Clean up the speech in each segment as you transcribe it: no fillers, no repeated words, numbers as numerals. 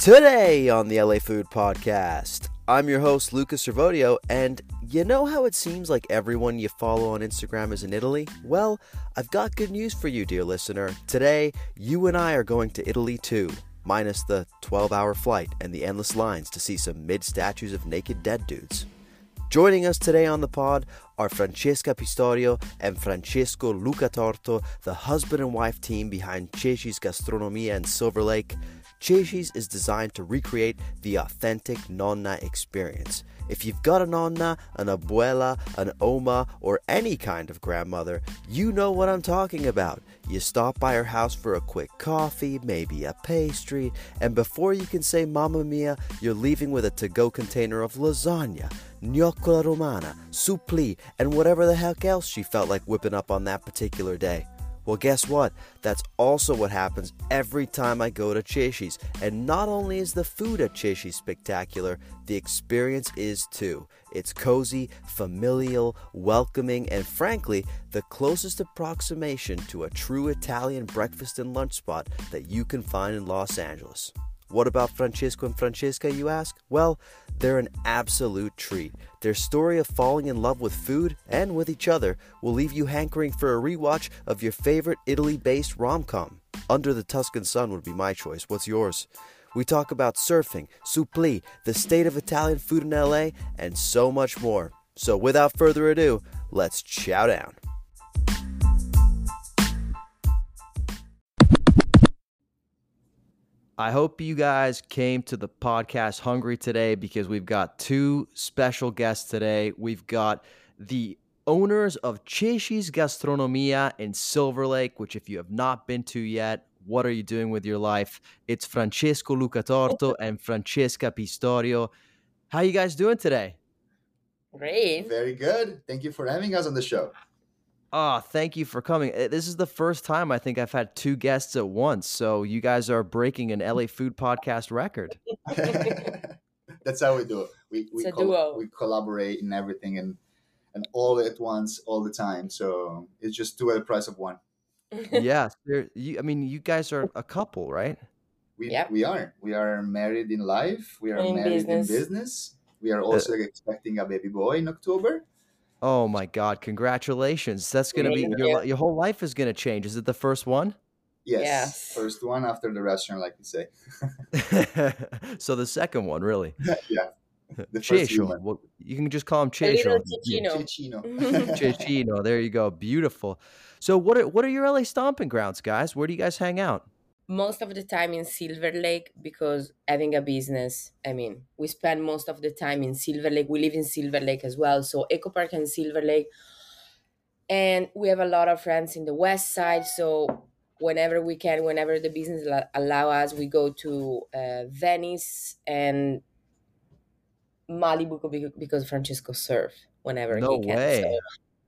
Today on the LA Food Podcast, I'm your host, Luca Servodio, and you know how it seems like everyone you follow on Instagram is in Italy? Well, I've got good news for you, dear listener. Today, you and I are going to Italy too, minus the 12-hour flight and the endless lines to see some mid-statues of naked dead dudes. Joining us today on the pod are Francesca Pistorio and Francesco Lucatorto, the husband and wife team behind Ceci's Gastronomia in Silver Lake. Ceci's is designed to recreate the authentic Nonna experience. If you've got a Nonna, an abuela, an Oma, or any kind of grandmother, you know what I'm talking about. You stop by her house for a quick coffee, maybe a pastry, and before you can say Mamma Mia, you're leaving with a to-go container of lasagna, gnocco alla romana, suppli, and whatever the heck else she felt like whipping up on that particular day. Well, guess what? That's also what happens every time I go to Ceci's. And not only is the food at Ceci's spectacular, the experience is too. It's cozy, familial, welcoming, and frankly, the closest approximation to a true Italian breakfast and lunch spot that you can find in Los Angeles. What about Francesco and Francesca, you ask? Well, they're an absolute treat. Their story of falling in love with food and with each other will leave you hankering for a rewatch of your favorite Italy-based rom-com. Under the Tuscan Sun would be my choice. What's yours? We talk about surfing, suppli, the state of Italian food in LA, and so much more. So without further ado, let's chow down. I hope you guys came to the podcast hungry today because we've got two special guests today. We've got the owners of Ceci's Gastronomia in Silver Lake, which if you have not been to yet, what are you doing with your life? It's Francesco Lucatorto and Francesca Pistorio. How are you guys doing today? Great. Very good. Thank you for having us on the show. Ah, thank you for coming. This is the first time I think I've had two guests at once, so you guys are breaking an LA Food Podcast record. That's how we do it. We collaborate in everything and all at once, all the time. So it's just two at the price of one. Yeah, you guys are a couple, right? We are. We are married in life. We are married in business. We are also expecting a baby boy in October. Oh my God! Congratulations. That's going to be your whole life is going to change. Is it the first one? Yes. First one after the restaurant, like you say. So the second one, really? Yeah. The first one. Well, you can just call him Chicho. Ticino. There you go. Beautiful. So what are your LA stomping grounds, guys? Where do you guys hang out? Most of the time in Silver Lake, because having a business, we spend most of the time in Silver Lake. We live in Silver Lake as well. So Eco Park and Silver Lake. And we have a lot of friends in the West Side. So whenever we can, whenever the business allow us, we go to Venice and Malibu because Francesco surf whenever he can. No way. So,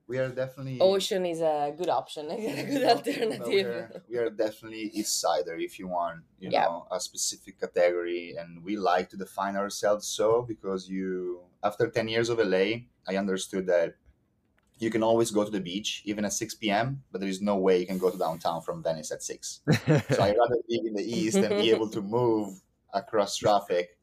we are definitely ocean is a good option, a good alternative. We are definitely East Sider if you want, a specific category, and we like to define ourselves so because after 10 years of LA, I understood that you can always go to the beach even at 6 p.m., but there is no way you can go to downtown from Venice at 6. So I'd rather live in the East and be able to move across traffic.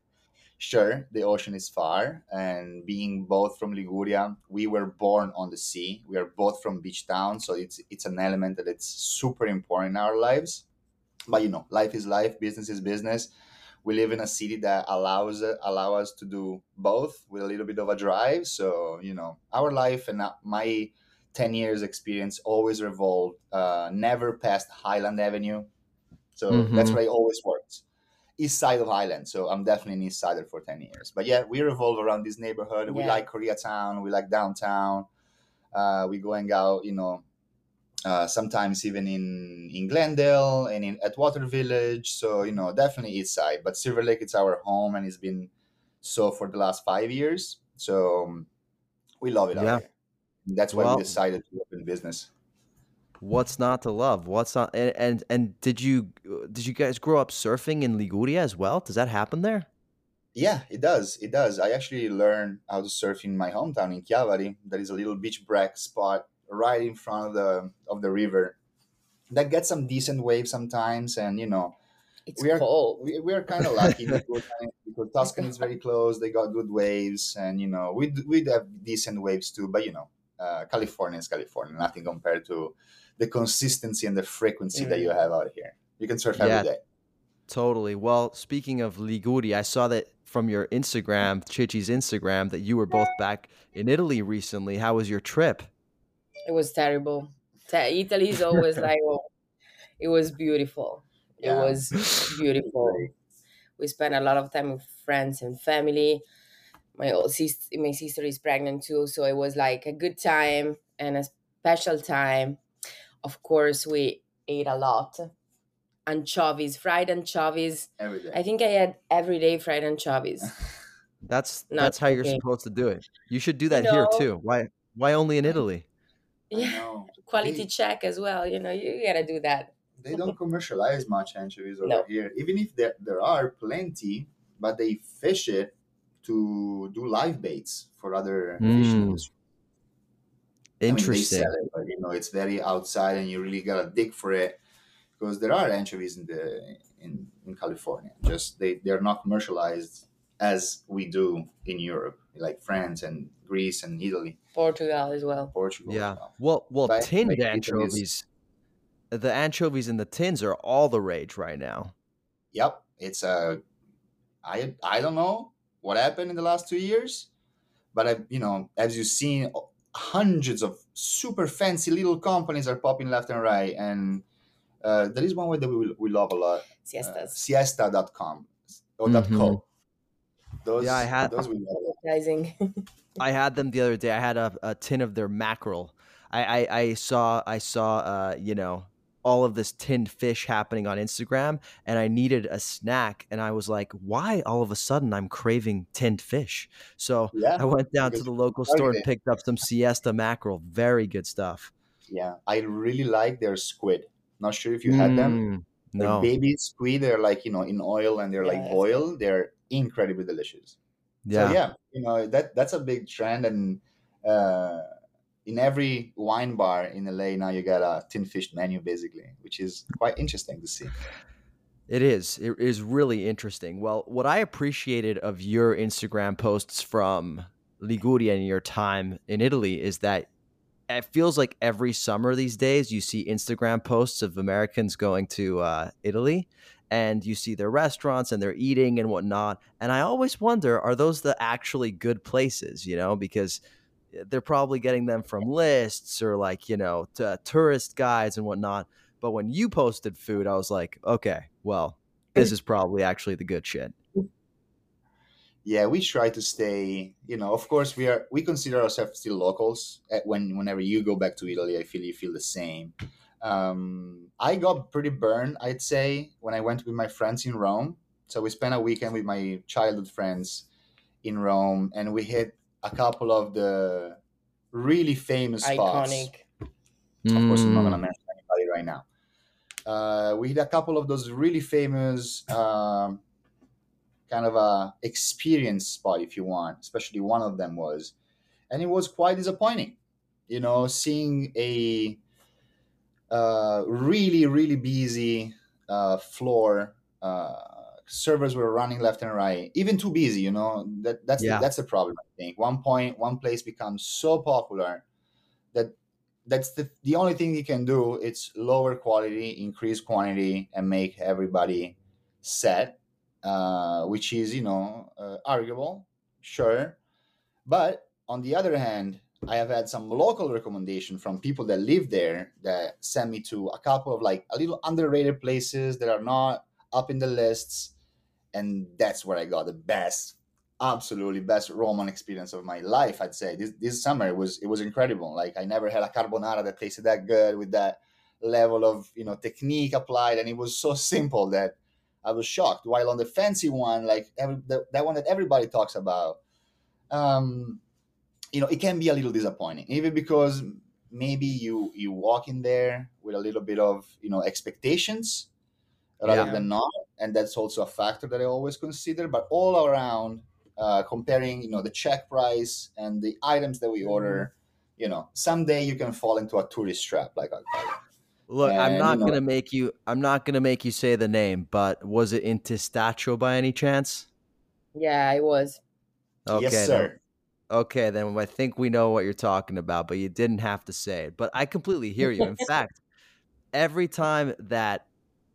Sure, the ocean is far, and being both from Liguria, we were born on the sea. We are both from beach town, so it's an element that it's super important in our lives. But life is life, business is business. We live in a city that allow us to do both with a little bit of a drive. So our life and my 10 years experience always revolved never past Highland Avenue. So that's where I always worked. East side of Highland, so I'm definitely an East Sider for 10 years. But yeah, we revolve around this neighborhood. Yeah. We like Koreatown, we like downtown. We going out, sometimes even in Glendale and at Water Village. So, definitely East Side. But Silver Lake, it's our home, and it's been so for the last 5 years. So we love it out here. That's why we decided to open business. What's not to love? What's not? And did you guys grow up surfing in Liguria as well? Does that happen there? Yeah, it does. It does. I actually learned how to surf in my hometown in Chiavari. That is a little beach break spot right in front of the river that gets some decent waves sometimes. And it's cold. We are kind of lucky because Tuscany is very close. They got good waves, and we'd have decent waves too. But California is California. Nothing compared to the consistency and the frequency that you have out here. You can surf every day. Totally. Well, speaking of Liguria, I saw that from your Instagram, Ceci's Instagram, that you were both back in Italy recently. How was your trip? It was terrible. Italy is always like, oh, it was beautiful. Yeah. It was beautiful. We spent a lot of time with friends and family. My sister is pregnant too, so it was like a good time and a special time. Of course, we ate a lot. Anchovies, fried anchovies. Every day. I think I had every day fried anchovies. that's how you're supposed to do it. You should do that here too. Why only in Italy? Yeah, quality check as well. You gotta do that. They don't commercialize much anchovies over here, even if there are plenty. But they fish it to do live baits for other fish. Interesting. I mean, they sell it, but it's very outside, and you really gotta dig for it. Because there are anchovies in California, just they're not commercialized as we do in Europe, like France and Greece and Italy, Portugal as well. Well, tinned anchovies. The anchovies in the tins are all the rage right now. Yep, it's I don't know what happened in the last 2 years, but I've as you've seen, hundreds of super fancy little companies are popping left and right and. There is one way that we love a lot. Siestas. Siesta.com or .co. Those, yeah, I had those we love. I had them the other day. I had a tin of their mackerel. I saw all of this tinned fish happening on Instagram, and I needed a snack, and I was like, why all of a sudden I'm craving tinned fish? So I went down to the local store and picked up some Siesta mackerel. Very good stuff. Yeah, I really like their squid. Not sure if you had them. No. Like baby squid, they're like, in oil and they're like boil. They're incredibly delicious. Yeah. So that's a big trend. And in every wine bar in LA now you got a tin fish menu basically, which is quite interesting to see. It is. It is really interesting. Well, what I appreciated of your Instagram posts from Liguria and your time in Italy is that it feels like every summer these days you see Instagram posts of Americans going to Italy, and you see their restaurants and their eating and whatnot. And I always wonder, are those the actually good places, because they're probably getting them from lists or tourist guides and whatnot. But when you posted food, I was like, okay, well, this is probably actually the good shit. Yeah, we try to stay, of course we consider ourselves still locals. Whenever you go back to Italy, I feel you feel the same. I got pretty burned, I'd say, when I went with my friends in Rome. So we spent a weekend with my childhood friends in Rome, and we hit a couple of the really famous spots. Iconic. Of course, I'm not going to mention anybody right now. We hit a couple of those really famous kind of a experience spot, if you want, especially one of them was, and it was quite disappointing, seeing a really, really busy floor. Servers were running left and right, even too busy, that's the problem, I think. One place becomes so popular that's the only thing you can do. It's lower quality, increase quantity, and make everybody set. Which is, arguable, sure. But on the other hand, I have had some local recommendation from people that live there that sent me to a couple of a little underrated places that are not up in the lists. And that's where I got the best, absolutely best Roman experience of my life, I'd say. This summer, it was incredible. I never had a carbonara that tasted that good with that level of, technique applied. And it was so simple that I was shocked. While on the fancy one, that one that everybody talks about, it can be a little disappointing, even because maybe you walk in there with a little bit of, expectations rather than not. And that's also a factor that I always consider. But all around, comparing, the check price and the items that we order, someday you can fall into a tourist trap like I Look, and, I'm not gonna make you say the name, but was it in Testaccio by any chance? Yeah, it was. Okay, yes, sir. Then, okay, then I think we know what you're talking about, but you didn't have to say it. But I completely hear you. In fact, every time that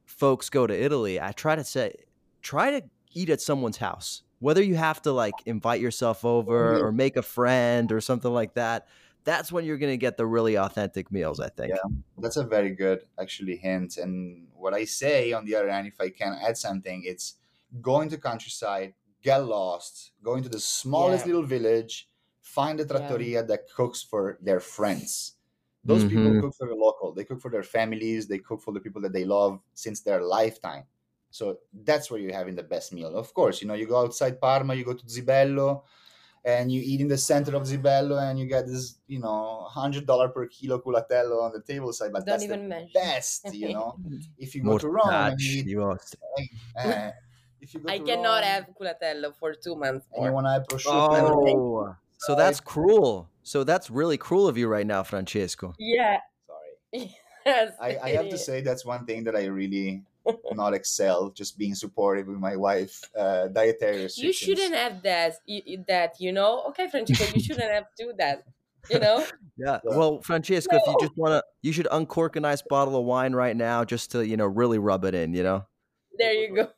folks go to Italy, I try to say, try to eat at someone's house. Whether you have to like invite yourself over or make a friend or something like that, that's when you're going to get the really authentic meals, I think. Yeah, that's a very good, actually, hint. And what I say, on the other hand, if I can add something, it's going to countryside, get lost, go into the smallest little village, find a trattoria that cooks for their friends. Those people cook for the local. They cook for their families. They cook for the people that they love since their lifetime. So that's where you're having the best meal. Of course, you know, you go outside Parma, you go to Zibello, and you eat in the center of Zibello, and you get this, you know, $100 per kilo culatello on the table side. But that's the best, you know. If you go to Rome, and you eat, if you go to Rome, have culatello for 2 months. And you want to have prosciutto. Oh, so that's cruel. So that's really cruel of you right now, Francesco. Yeah. Sorry. Yes. I have to say that's one thing that I really not excel, just being supportive with my wife, dietary restrictions. You shouldn't have that, you know? Okay, Francesco, you shouldn't have to do that, you know? Yeah, well, Francesco, if you just want to, you should uncork a nice bottle of wine right now just to, you know, really rub it in, you know? There you go.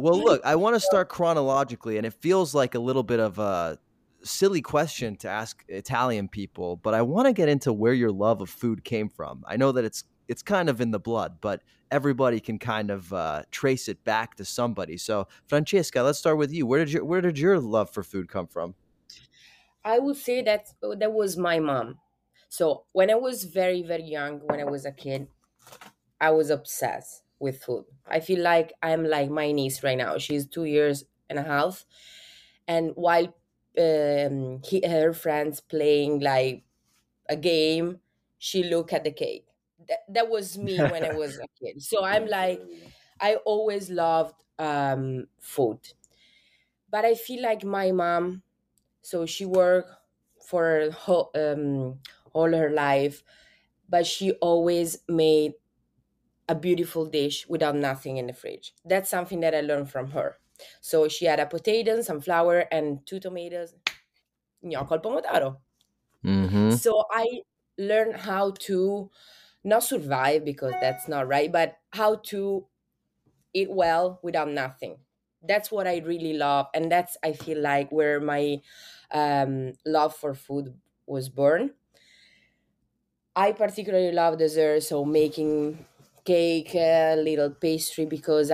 Well, look, I want to start chronologically, and it feels like a little bit of a silly question to ask Italian people, but I want to get into where your love of food came from. I know that it's kind of in the blood, but everybody can kind of trace it back to somebody. So, Francesca, let's start with you. Where did your love for food come from? I would say that was my mom. So when I was very, very young, when I was a kid, I was obsessed with food. I feel like I'm like my niece right now. She's 2.5 years, and while her friends playing like a game, she look at the cake. That was me when I was a kid. So I'm like, I always loved food. But I feel like my mom, so she worked for all her life, but she always made a beautiful dish without nothing in the fridge. That's something that I learned from her. So she had a potato, some flour, and 2 tomatoes. Gnocco al pomodoro. So I learned how to not survive, because that's not right, but how to eat well without nothing. That's what I really love. And that's, I feel like, where my love for food was born. I particularly love desserts, so making cake, little pastry, because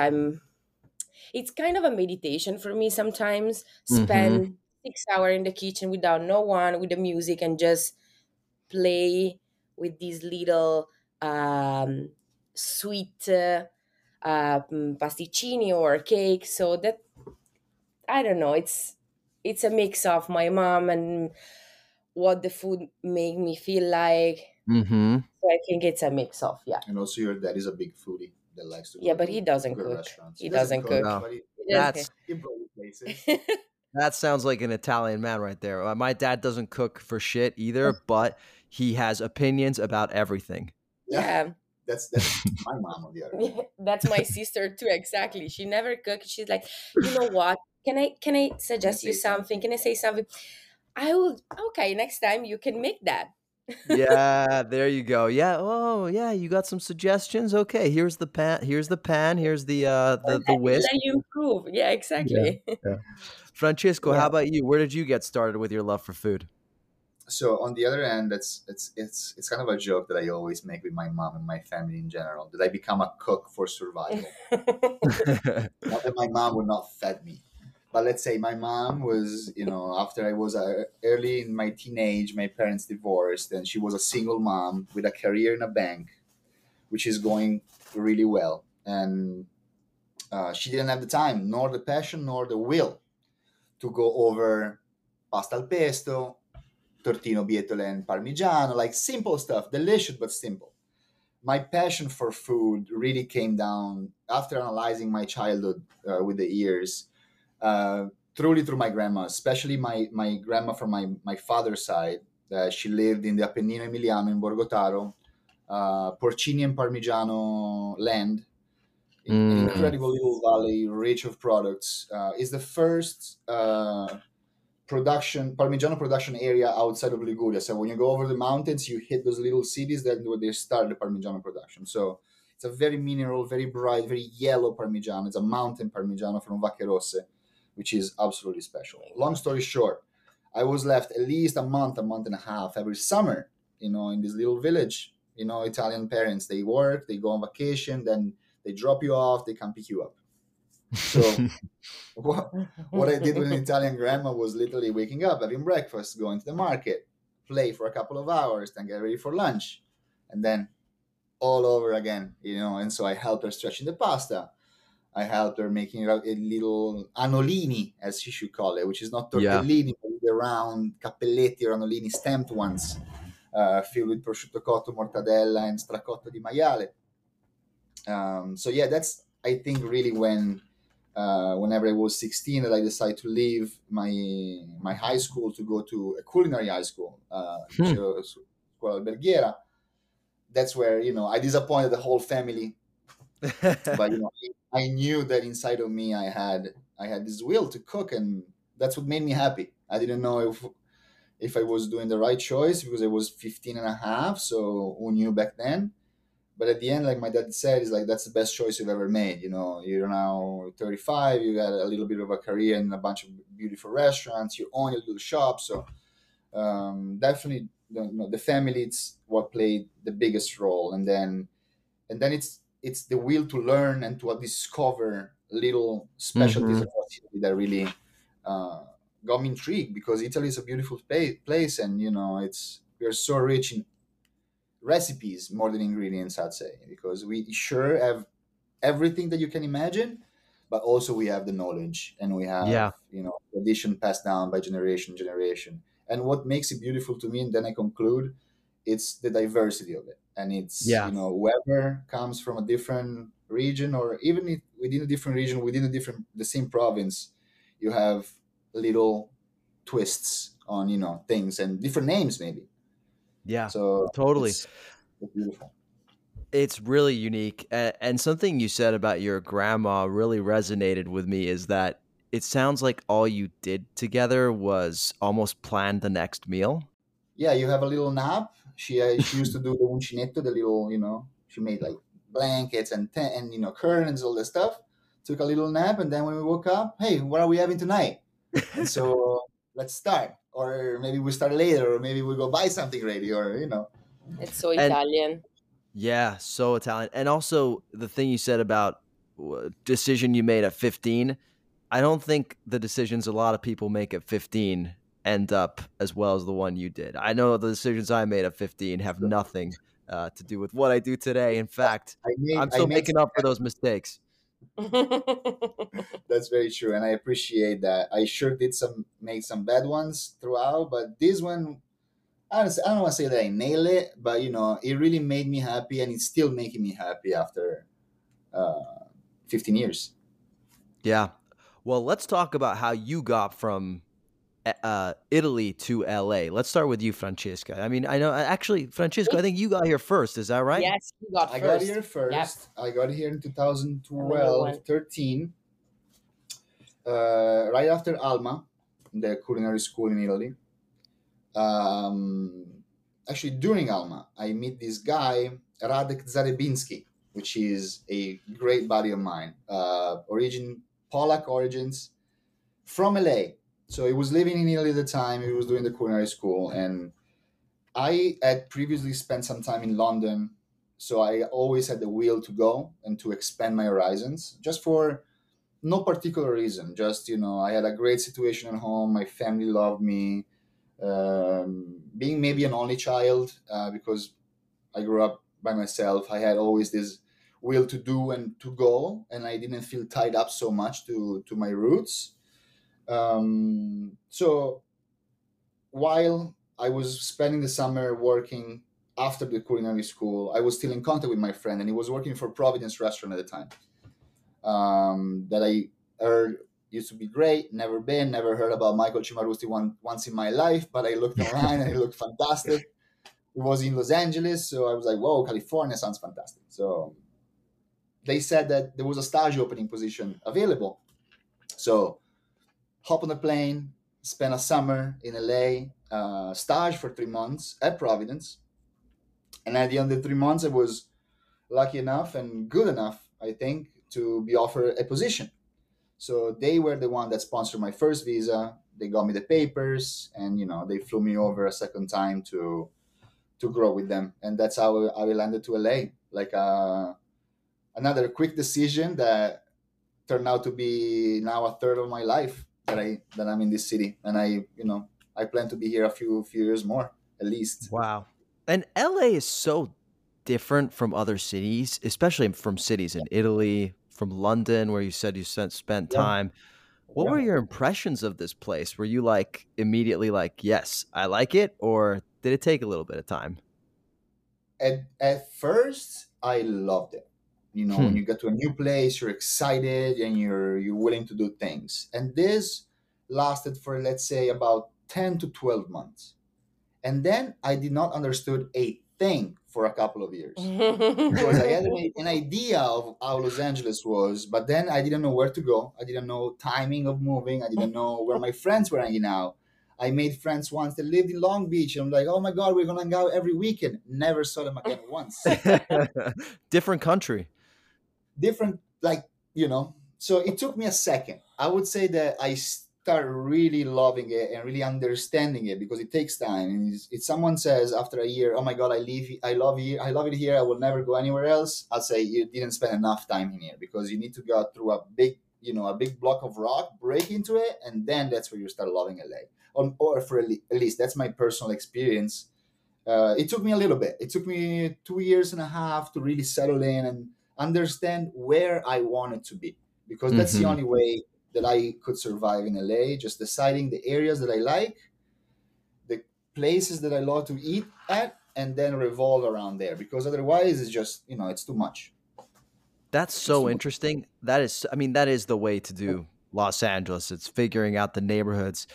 it's kind of a meditation for me sometimes. Spend 6 hours in the kitchen without no one, with the music, and just play with these little sweet pasticcini or cake. So that, I don't know, it's a mix of my mom and what the food made me feel like. So I think it's a mix of, And also your dad is a big foodie that likes to cook. Yeah, but he doesn't cook. He doesn't cook. No. But that sounds like an Italian man right there. My dad doesn't cook for shit either, but he has opinions about everything. Yeah. That's my mom on the other hand. That's my sister too, exactly. She never cooks. She's like, you know what? Can I suggest you something? Can I say something? Okay, next time you can make that. Yeah, there you go. Yeah. Oh, yeah. You got some suggestions. Okay. Here's the pan. Here's the whisk. Let you improve. Yeah, exactly. Yeah. Francesco, how about you? Where did you get started with your love for food? So on the other end, it's kind of a joke that I always make with my mom and my family in general, that I become a cook for survival. Not that my mom would not fed me. But let's say my mom was, you know, after I was early in my teenage, my parents divorced, and she was a single mom with a career in a bank, which is going really well. And she didn't have the time, nor the passion, nor the will to go over pasta al pesto, tortino, bietole, and parmigiano, like simple stuff, delicious but simple. My passion for food really came down after analyzing my childhood with the years. Truly through my grandma, especially my grandma from my father's side. She lived in the Appennino Emiliano in Borgotaro, porcini and Parmigiano land, an incredible little valley rich of products. Is the first Parmigiano production area outside of Liguria. So when you go over the mountains, you hit those little cities that where they start the Parmigiano production. So it's a very mineral, very bright, very yellow Parmigiano. It's a mountain Parmigiano from Vacche Rosse, which is absolutely special. Long story short, I was left at least a month and a half every summer, you know, in this little village. You know, Italian parents, they work, they go on vacation, then they drop you off, they come pick you up. So what I did with an Italian grandma was literally waking up, having breakfast, going to the market, play for a couple of hours, then get ready for lunch, and then all over again, you know. And so I helped her stretching the pasta. I helped her making a little anolini, as she should call it, which is not tortellini, but the round cappelletti or anolini stamped ones, filled with prosciutto cotto, mortadella, and stracotto di maiale. So yeah, that's, I think, really when whenever I was 16 that I decided to leave my high school to go to a culinary high school, Scuola Alberghiera. That's where, you know, I disappointed the whole family, but you know, I knew that inside of me I had this will to cook, and that's what made me happy. I didn't know if I was doing the right choice because I was 15 and a half, so who knew back then? But at the end, like my dad said, is like, that's the best choice you've ever made. You know, you're now 35, you got a little bit of a career in a bunch of beautiful restaurants, you own a little shop. So definitely the family, it's what played the biggest role. And then it's the will to learn and to discover little specialties across Italy that really got me intrigued, because Italy is a beautiful place, and you know, we are so rich in recipes more than ingredients, I'd say, because we sure have everything that you can imagine, but also we have the knowledge, and we have you know, tradition passed down by generation. And what makes it beautiful to me, and then I conclude, it's the diversity of it. And it's you know, whoever comes from a different region, or even if within a different region, within the same province, you have little twists on, you know, things and different names maybe. Yeah, so totally. It's beautiful. It's really unique. And something you said about your grandma really resonated with me, is that it sounds like all you did together was almost plan the next meal. Yeah, you have a little nap. She used to do the uncinetto, the little, you know, she made like blankets and you know, curtains, all that stuff. Took a little nap, and then when we woke up, hey, what are we having tonight? And so let's start. Or maybe we start later, or maybe we go buy something ready, or, you know. It's so Italian. And, yeah, so Italian. And also the thing you said about decision you made at 15, I don't think the decisions a lot of people make at 15 end up as well as the one you did. I know the decisions I made at 15 have nothing to do with what I do today. In fact, I'm still making up for those mistakes. That's very true, and I appreciate that. I sure did make some bad ones throughout, but this one, honestly, I don't want to say that I nailed it, but you know, it really made me happy, and it's still making me happy after 15 years. Yeah, well, let's talk about how you got from Italy to LA. Let's start with you, Francesca. I mean, I know, actually, Francesco, I think you got here first. Is that right? Yes, you got first. I got here first. Yep. I got here in 2013, right after Alma, the culinary school in Italy. Actually, during Alma, I meet this guy, Radek Zarebinski, which is a great buddy of mine. Polak origins, from LA. So he was living in Italy at the time. He was doing the culinary school, and I had previously spent some time in London. So I always had the will to go and to expand my horizons, just for no particular reason. Just, you know, I had a great situation at home. My family loved me. Being maybe an only child, because I grew up by myself, I had always this will to do and to go, and I didn't feel tied up so much to my roots. So while I was spending the summer working after the culinary school, I was still in contact with my friend, and he was working for Providence restaurant at the time, that I heard used to be great, never been, never heard about Michael Cimarusti once in my life, but I looked online and it looked fantastic. It was in Los Angeles, so I was like, whoa, California sounds fantastic. So they said that there was a stage opening position available. So hop on a plane, spend a summer in LA, stage for 3 months at Providence. And at the end of the 3 months, I was lucky enough and good enough, I think, to be offered a position. So they were the one that sponsored my first visa. They got me the papers and, you know, they flew me over a second time to grow with them. And that's how I landed to LA. Like another quick decision that turned out to be now a third of my life that I'm in this city. And I plan to be here a few years more, at least. Wow. And LA is so different from other cities, especially from cities in Italy, from London, where you said you spent time. What were your impressions of this place? Were you like immediately like, yes, I like it? Or did it take a little bit of time? At first, I loved it. You know, when you get to a new place, you're excited and you're willing to do things. And this lasted for, let's say, about 10 to 12 months. And then I did not understood a thing for a couple of years. Because I had an idea of how Los Angeles was, but then I didn't know where to go. I didn't know timing of moving. I didn't know where my friends were hanging out. I made friends once that lived in Long Beach. And I'm like, oh my God, we're going to hang out every weekend. Never saw them again once. Different country. Different, like, you know. So it took me a second. I would say that I start really loving it and really understanding it because it takes time. And if someone says after a year, oh my God, I love it here, I will never go anywhere else, I'll say you didn't spend enough time in here because you need to go through a big block of rock, break into it, and then that's where you start loving LA. Or for at least that's my personal experience. It took me a little bit. It took me 2.5 years to really settle in and understand where I wanted to be, because that's the only way that I could survive in LA, just deciding the areas that I like, the places that I love to eat at, and then revolve around there, because otherwise it's just, you know, it's too much. That's so interesting. That is the way to do Los Angeles. It's figuring out the neighborhoods.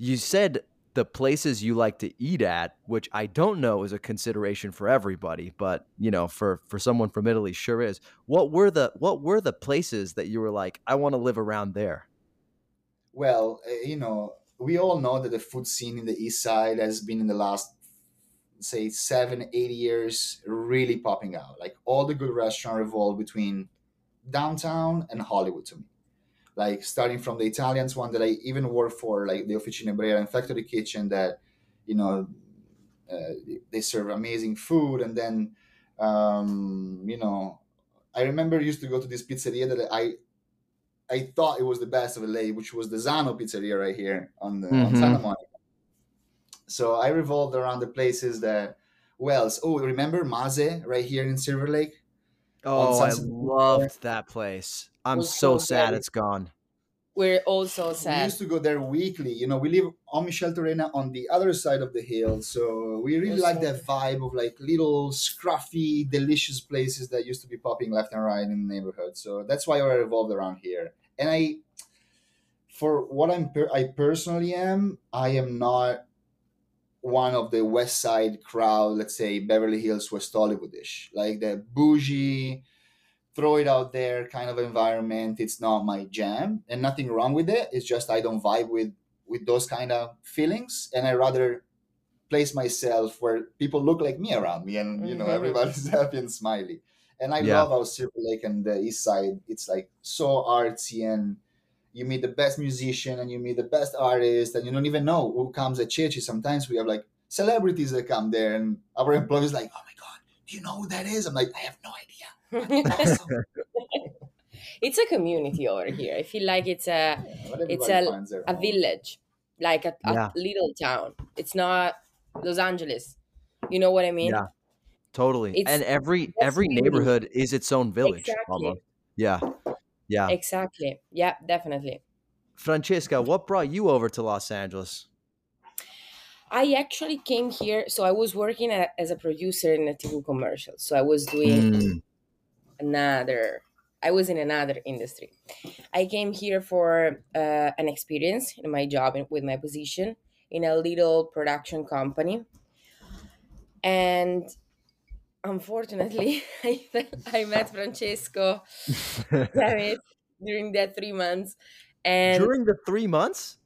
You said the places you like to eat at, which I don't know is a consideration for everybody, but you know, for someone from Italy, sure is. What were the places that you were like, I want to live around there? Well, you know, we all know that the food scene in the East Side has been in the last, say, 7-8 years really popping out. Like all the good restaurants revolve between downtown and Hollywood to me. Like starting from the Italians one that I even worked for, like the Officina Brera and Factory Kitchen, that, you know, they serve amazing food. And then, you know, I remember I used to go to this pizzeria that I thought it was the best of LA, which was the Zano pizzeria right here on Santa Monica. So I revolved around the places that, remember Maze right here in Silver Lake? Oh, I loved that place. I'm so sad it's gone. We're all so sad. We used to go there weekly. You know, we live on Michel Torena on the other side of the hill. So we really like that vibe of like little scruffy, delicious places that used to be popping left and right in the neighborhood. So that's why I revolved around here. And I am not one of the West Side crowd, let's say Beverly Hills, West Hollywood-ish. Like the bougie, throw it out there kind of environment. It's not my jam, and nothing wrong with it. It's just I don't vibe with those kind of feelings, and I rather place myself where people look like me around me, and you know, everybody's happy and smiley. And I love how Silver Lake and the East Side, it's like so artsy, and you meet the best musician and you meet the best artist, and you don't even know who comes at Chichi. Sometimes we have like celebrities that come there, and our employees like, oh my God, do you know who that is? I'm like, I have no idea. It's a community over here. I feel like it's a village, like a little town. It's not Los Angeles. You know what I mean? Yeah, totally. It's, and every neighborhood is its own village. Exactly. Almost. Yeah, yeah. Exactly. Yeah, definitely. Francesca, what brought you over to Los Angeles? I actually came here. So I was working as a producer in a TV commercial. So I was doing. I was in another industry. I came here for an experience in my job with my position in a little production company. And unfortunately, I met Francesco during that 3 months. And during the 3 months?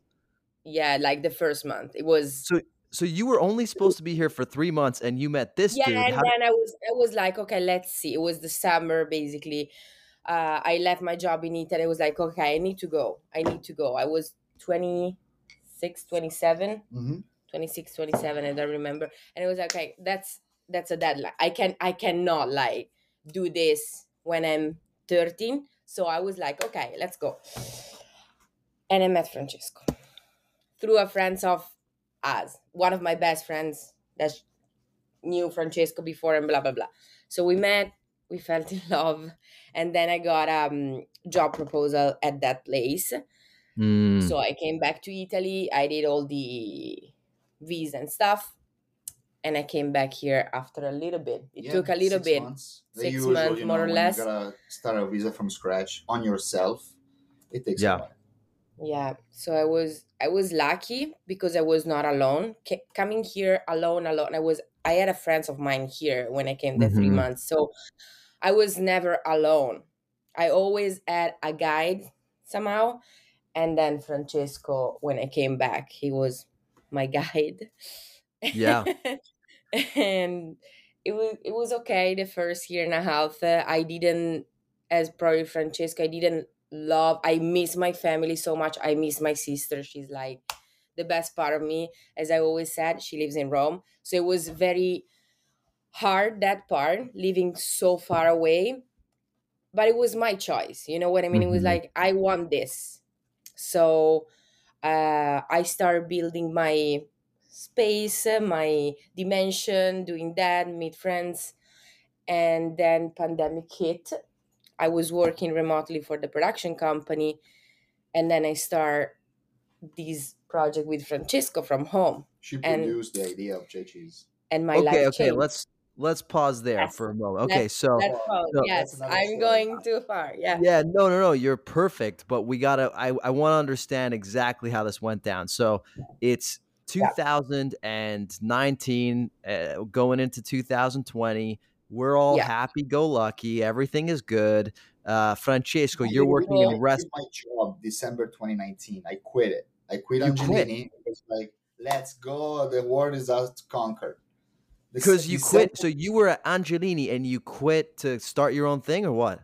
Yeah, like the first month. It was so you were only supposed to be here for 3 months, and you met this dude. Yeah, and then I was like, okay, let's see. It was the summer, basically. I left my job in Italy. I was like, okay, I need to go. I was 26, 27, 26, 27. I don't remember. And it was like, okay, that's a deadline. I cannot like do this when I'm 13. So I was like, okay, let's go. And I met Francesco through a friend of us, one of my best friends that knew Francesco before and blah, blah, blah. So we met, we fell in love. And then I got a job proposal at that place. Mm. So I came back to Italy. I did all the visa and stuff. And I came back here after a little bit. It took a little bit. 6 months. 6 months, you know, more or less. You gotta start a visa from scratch on yourself. It takes a while. Yeah, so I was lucky because I was not alone. Coming here alone. I had a friend of mine here when I came there 3 months. So I was never alone. I always had a guide somehow. And then Francesco, when I came back, he was my guide. Yeah. And it was okay the first year and a half. I miss my family so much. I miss my sister. She's like the best part of me. As I always said, she lives in Rome. So it was very hard, that part, living so far away. But it was my choice. You know what I mean? Mm-hmm. It was like, I want this. So I started building my space, my dimension, doing that, meet friends. And then pandemic hit. I was working remotely for the production company, and then I start this project with Francesco from home. She produced the idea of Chechi's. And my life changed. Okay, let's pause there for a moment. Okay, so yes, I'm going too far. Yeah. Yeah, no, you're perfect, but we gotta. I want to understand exactly how this went down. So it's 2019, going into 2020. We're all happy-go-lucky. Everything is good. Francesco, you're working in restaurant. I quit my job December 2019. I quit it. I quit Angelini. It's like, let's go. The world is out to conquer. Because you quit. So you were at Angelini and you quit to start your own thing or what?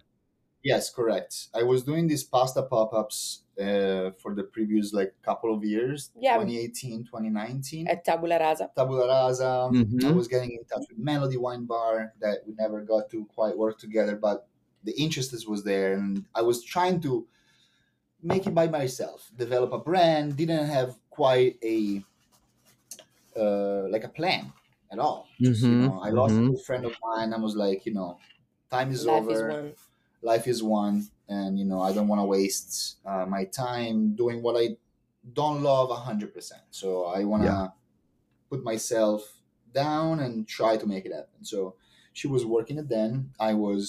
Yes, correct. I was doing these pasta pop-ups for the previous couple of years, 2018, 2019. At Tabula Rasa. Mm-hmm. I was getting in touch with Melody Wine Bar that we never got to quite work together, but the interest was there. And I was trying to make it by myself, develop a brand, didn't have quite a a plan at all. Mm-hmm. Just, I lost a good friend of mine. I was like, time is over. Life is one, and I don't want to waste my time doing what I don't love 100%. So I want to put myself down and try to make it happen. So she was working it then. I was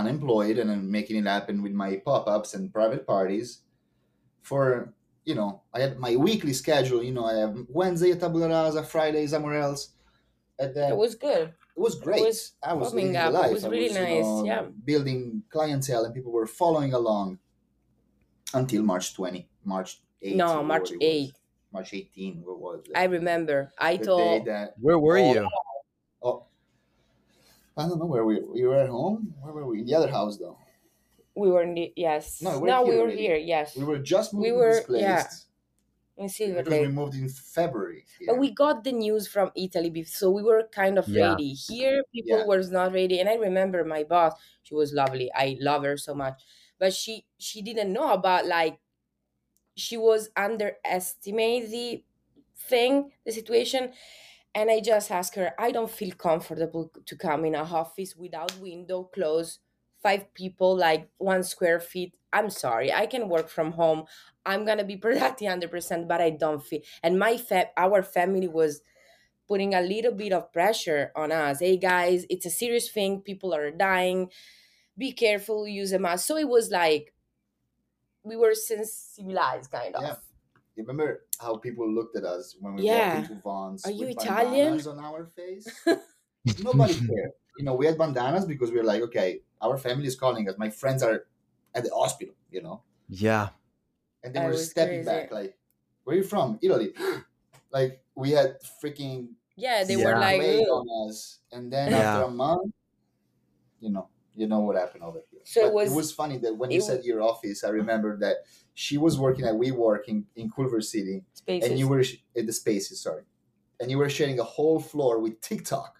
unemployed and I'm making it happen with my pop-ups and private parties. For I had my weekly schedule. I have Wednesday at Tabula Rasa, Friday somewhere else. And then it was good. It was great. I was living the life. It was really nice. Building clientele and people were following along until March 18. What was it? I remember. Where were you? Oh, I don't know where we were at home. Where were we? In the other house, though. We were in the, yes. No, we were here. Yes. We were just moving this place. Yeah. In Silver Lake. We moved in February. But we got the news from Italy, so we were kind of ready. Here, people were not ready. And I remember my boss, she was lovely. I love her so much. But she didn't know about, she was underestimating the situation. And I just asked her, I don't feel comfortable to come in an office without window closed, 5 people, 1 square feet. I'm sorry, I can work from home. I'm going to be productive 100%, but I don't feel. And our family was putting a little bit of pressure on us. Hey, guys, it's a serious thing. People are dying. Be careful. Use a mask. So it was we were civilized, kind of. Yeah. You remember how people looked at us when we walked into Vons? Are you Italian? Bandanas on our face. Nobody cared. You know, we had bandanas because we were like, okay, our family is calling us. My friends are at the hospital, you know? Yeah. And they were stepping back like, where are you from? Italy. Like, we had freaking... Yeah, they were like... on us. And then after a month, you know what happened over here. So it was funny that when you said your office, I remember that she was working at WeWork in Culver City. Spaces. And you were... the Spaces, sorry. And you were sharing a whole floor with TikTok.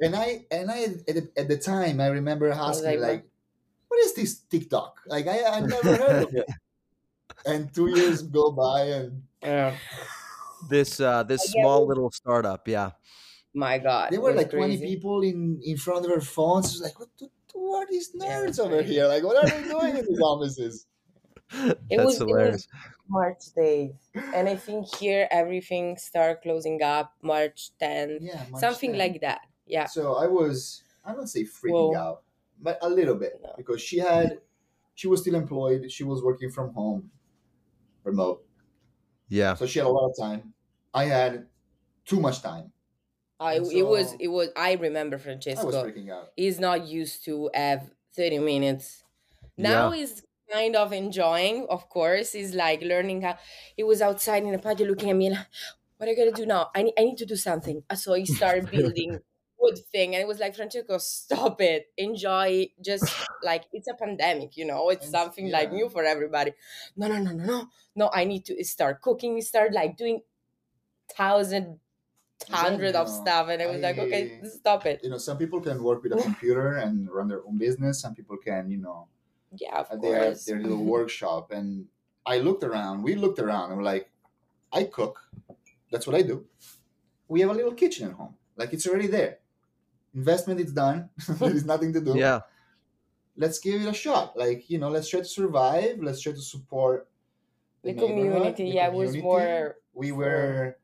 And I at the time, I remember asking, like, what is this TikTok? Like, I never heard of it. And 2 years go by and... This small little startup, my God. They were like crazy. 20 people in front of our phones. It was like, what are these nerds over here? Like, what are they doing in these offices? That's hilarious. It was March days. And I think here everything started closing up March 10th. Yeah, March something 10th. Like that. Yeah. So I don't say freaking out, but a little bit because she was still employed. She was working from home, remote. Yeah. So she had a lot of time. I had too much time. I remember Francesco. I was freaking out. He's not used to have 30 minutes. Now he's kind of enjoying, of course. He's like learning how. He was outside in the patio looking at me like, what are I going to do now? I need to do something. So he started building good thing, and it was like, Francesco, stop it, enjoy, just like, it's a pandemic, you know, it's something like new for everybody. No, I need to start cooking. We start like doing 1,000 of stuff, and I was like, okay, stop it. You know, some people can work with a computer and run their own business, some people can, you know, have their little workshop. And we looked around and we're like, I cook, that's what I do. We have a little kitchen at home. Like, it's already there. Investment is done. There is nothing to do. Yeah. Let's give it a shot. Like, you know, let's try to survive. Let's try to support the community. Yeah, it was more... We were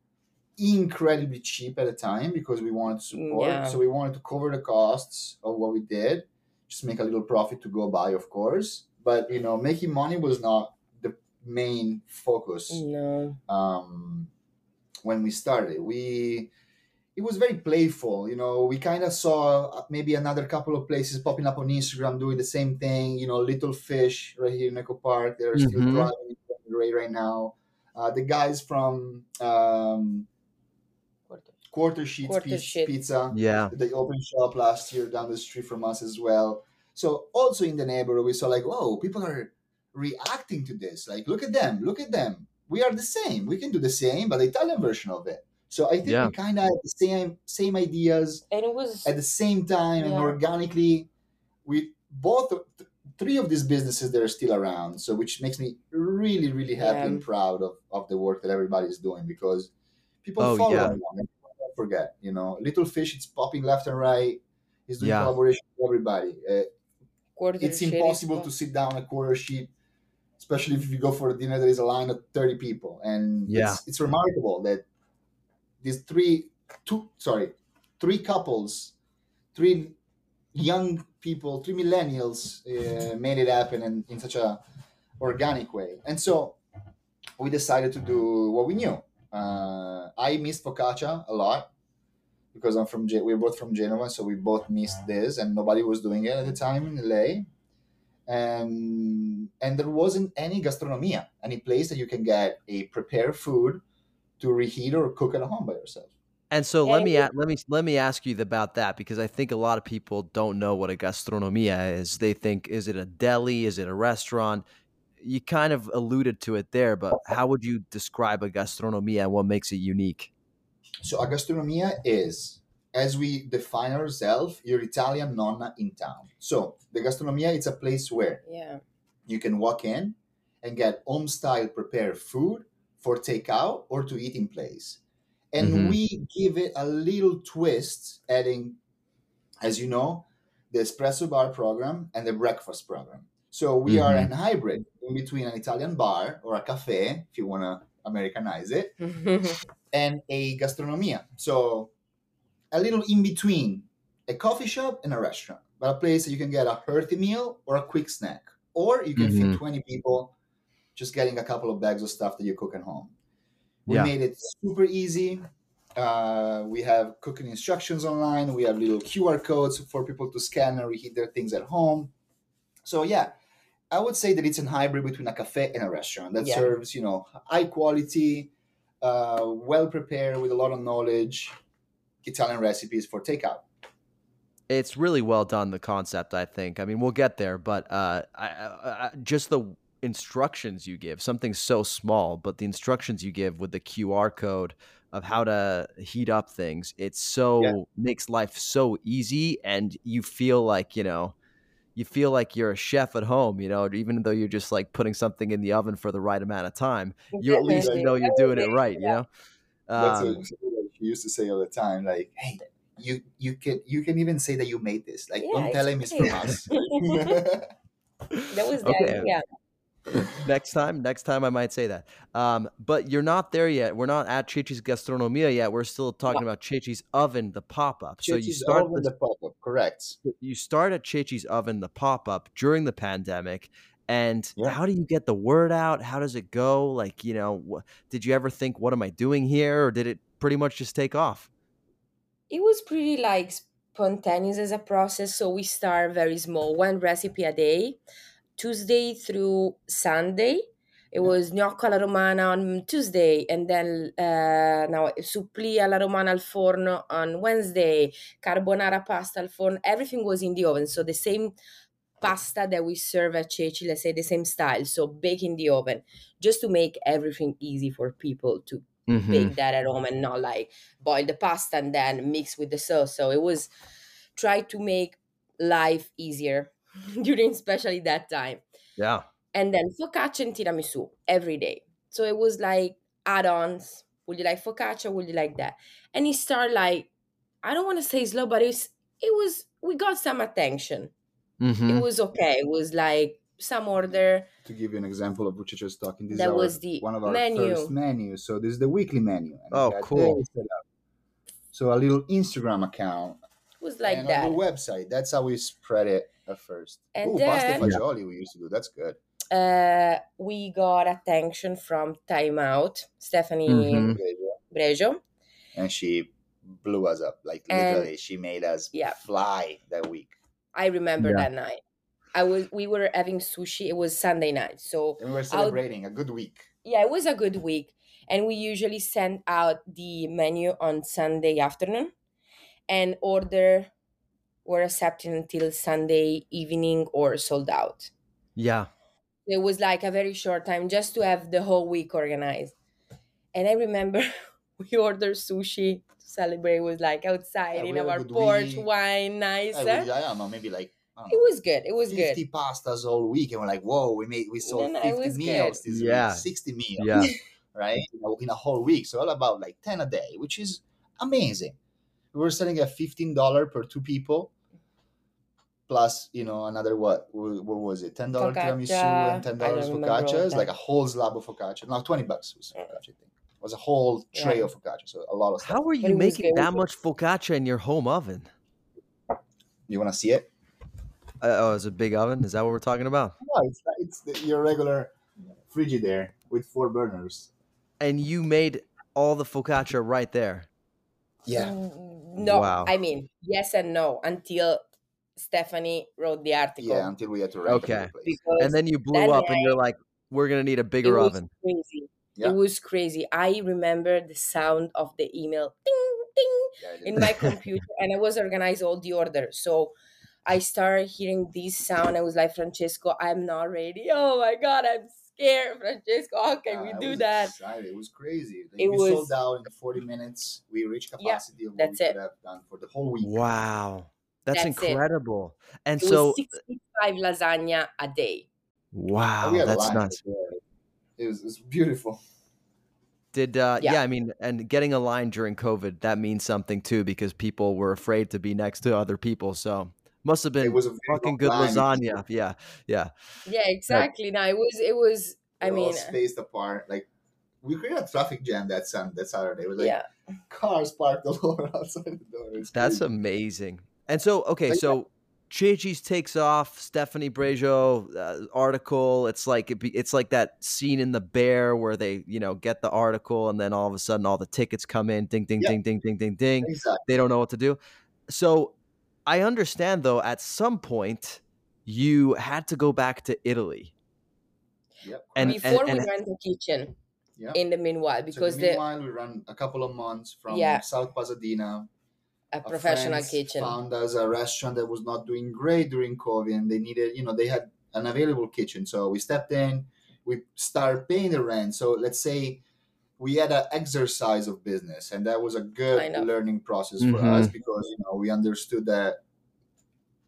incredibly cheap at the time because we wanted to support. Yeah. So we wanted to cover the costs of what we did. Just make a little profit to go by, of course. But, you know, making money was not the main focus. No. When we started, it was very playful, you know. We kind of saw maybe another couple of places popping up on Instagram doing the same thing. You know, Little Fish right here in Echo Park. They're still driving right now. The guys from Quarter Sheets Pizza. Yeah. They opened shop last year down the street from us as well. So also in the neighborhood, we saw like, whoa, people are reacting to this. Like, look at them. We are the same. We can do the same, but the Italian version of it. So I think we kind of had the same ideas, and it was at the same time, and organically, we both three of these businesses that are still around. So which makes me really, really happy and proud of the work that everybody's doing, because people follow along. And don't forget, you know, Little Fish, it's popping left and right. It's doing collaboration with everybody. It's impossible to sit down a Quarter Sheet, especially if you go for a dinner. There is a line of 30 people, and it's remarkable that. These three couples, three young people, three millennials made it happen in such a organic way. And so we decided to do what we knew. I missed focaccia a lot because I'm from we're both from Genoa, so we both missed this, and nobody was doing it at the time in LA. And there wasn't any gastronomia, any place that you can get a prepared food to reheat or cook at home by yourself. And so let me ask you about that, because I think a lot of people don't know what a gastronomia is. They think, is it a deli? Is it a restaurant? You kind of alluded to it there, but how would you describe a gastronomia and what makes it unique? So a gastronomia is, as we define ourselves, your Italian nonna in town. So the gastronomia, it's a place where you can walk in and get home-style prepared food for takeout or to eat in place. And we give it a little twist, adding, as you know, the espresso bar program and the breakfast program. So we are an hybrid in between an Italian bar or a cafe, if you want to Americanize it, and a gastronomia. So a little in between a coffee shop and a restaurant, but a place that you can get a hearty meal or a quick snack, or you can feed 20 people just getting a couple of bags of stuff that you cook at home. We made it super easy. We have cooking instructions online. We have little QR codes for people to scan and reheat their things at home. So yeah, I would say that it's a hybrid between a cafe and a restaurant that serves, you know, high quality, well prepared with a lot of knowledge, Italian recipes for takeout. It's really well done, the concept, I think. I mean, we'll get there, but I just the instructions you give, something so small, but the instructions you give with the QR code of how to heat up things, it's so makes life so easy, and you feel like, you know, you feel like you're a chef at home, you know, even though you're just like putting something in the oven for the right amount of time, you at least know you're doing it right, you know? That's what you used to say all the time, like, hey, you can even say that you made this. Like, don't tell him it's from us. That was okay. Next time I might say that. But you're not there yet. We're not at Ceci's Gastronomia yet. We're still talking about Ceci's Oven, the pop-up. So you start Oven, the pop-up, correct. You start at Ceci's Oven, the pop-up during the pandemic. And how do you get the word out? How does it go? Like, you know, did you ever think, what am I doing here? Or did it pretty much just take off? It was pretty like spontaneous as a process. So we start very small, one recipe a day, Tuesday through Sunday. It was gnocco alla romana on Tuesday, and then now suppli alla romana al forno on Wednesday, carbonara pasta al forno. Everything was in the oven. So the same pasta that we serve at Ceci, let's say the same style. So bake in the oven, just to make everything easy for people to bake that at home and not like boil the pasta and then mix with the sauce. So it was try to make life easier during especially that time. Yeah. And then focaccia and tiramisu every day. So it was like add-ons. Would you like focaccia? Would you like that? And it started like, I don't want to say slow, but it was we got some attention. It was okay. It was like some order. To give you an example of what you just talking, this was one of our menu. First menus. So this is the weekly menu. And cool. So a little Instagram account. It was like and that. On the website. That's how we spread it at first. And then, pasta fagioli we used to do. That's good. We got attention from Time Out, Stephanie Brejo. And she blew us up. Like, literally, she made us fly that week. I remember that night. We were having sushi. It was Sunday night. And we were celebrating a good week. Yeah, it was a good week. And we usually send out the menu on Sunday afternoon. And order were accepted until Sunday evening or sold out. Yeah. It was like a very short time just to have the whole week organized. And I remember we ordered sushi to celebrate. It was like outside in our porch, wine, nice. I don't know, maybe like... It was good. It was 50 good. 50 pastas all week. And we're like, whoa, we sold 50 meals good. This week, 60 meals, right? In a whole week. So all about like 10 a day, which is amazing. We were selling at $15 per two people, plus, you know, another what was it? $10 focaccia, tiramisu and $10 focaccia. It's like a whole slab of focaccia. No, $20 was focaccia, I think. It was a whole tray of focaccia, so a lot of stuff. How are you making that much focaccia in your home oven? You want to see it? It's a big oven? Is that what we're talking about? No, it's your regular Frigidaire with 4 burners. And you made all the focaccia right there? Yeah. No, wow. I mean, yes and no, until Stephanie wrote the article. Yeah, until we had to write it. And then you blew up and you're like, we're going to need a bigger oven. Crazy. Yeah. It was crazy. I remember the sound of the email, ding, ding, in my computer. And I was organized all the orders. So I started hearing this sound. I was like, Francesco, I'm not ready. Oh, my God, I'm scared. Francesco, how can we do that? Excited. It was crazy. Like, we sold out in 40 minutes. We reached capacity of what we could have done for the whole week. Wow. That's incredible. It. And it so... 65 lasagna a day. Wow. That's nuts. It was beautiful. I mean, and getting a line during COVID, that means something too, because people were afraid to be next to other people, so... Must have been it was a fucking good line. Lasagna. Yeah, yeah. Yeah, exactly. No, it was. I mean, all spaced apart. Like, we created a traffic jam that Saturday. It was like cars parked all over outside the door. That's crazy. Amazing. And so, okay, so Ceci's takes off, Stephanie Brejo article. It's like that scene in The Bear where they, you know, get the article and then all of a sudden all the tickets come in, ding, ding, ding, ding, ding, ding, ding. Exactly. They don't know what to do. So I understand, though, at some point you had to go back to Italy. Yep. And before we ran the kitchen. Yep. In the meanwhile, because we ran a couple of months from South Pasadena. A professional kitchen found us a restaurant that was not doing great during COVID, and they needed, you know, they had an available kitchen. So we stepped in, we started paying the rent. So let's say we had an exercise of business, and that was a good learning process for us, because, you know, we understood that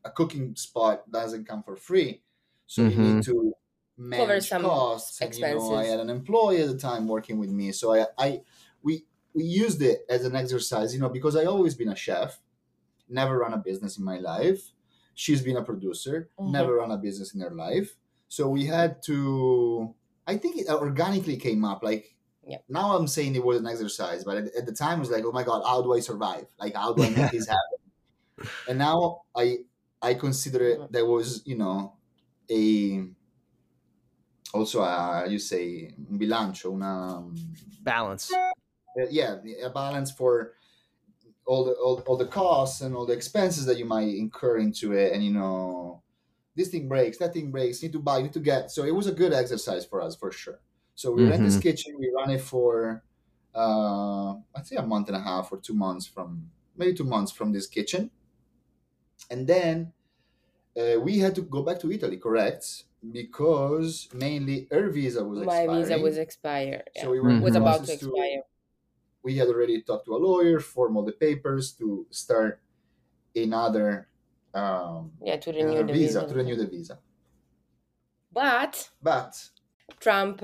a cooking spot doesn't come for free. So you need to manage some costs expenses. And, you know, I had an employee at the time working with me. So we used it as an exercise, you know, because I always been a chef, never run a business in my life. She's been a producer, never run a business in her life. So we had to, I think it organically came up. Like now I'm saying it was an exercise, but at the time it was like, oh my God, how do I survive? Like, how do I make this happen? And now I consider it, there was, you know, un bilancio, una balance. A balance for all the costs and all the expenses that you might incur into it. And, you know, this thing breaks, that thing breaks, need to buy, need to get. So it was a good exercise for us, for sure. So we ran this kitchen, we ran it for, I'd say a month and a half or 2 months from this kitchen. And then we had to go back to Italy, correct? Because mainly her visa was expiring. My visa was expired. Yeah. So we were was about to expire. We had already talked to a lawyer, form all the papers to start another to renew the visa. But Trump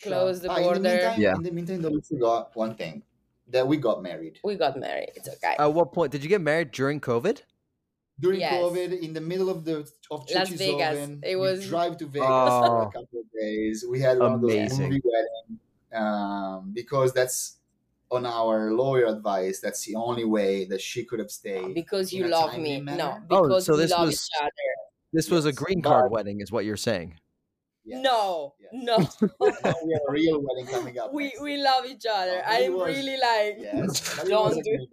closed the border. In the meantime, we forgot one thing, that we got married. It's okay. At what point did you get married? During COVID? COVID, in the middle of Las Vegas, oven, it was drive to Vegas for a couple of days. We had one of those movie weddings because that's on our lawyer advice. That's the only way that she could have stayed. Because you love me, because we love each other. This was a green card wedding, is what you're saying. Yes. No. We have a real wedding coming up. We love each other. Don't do it.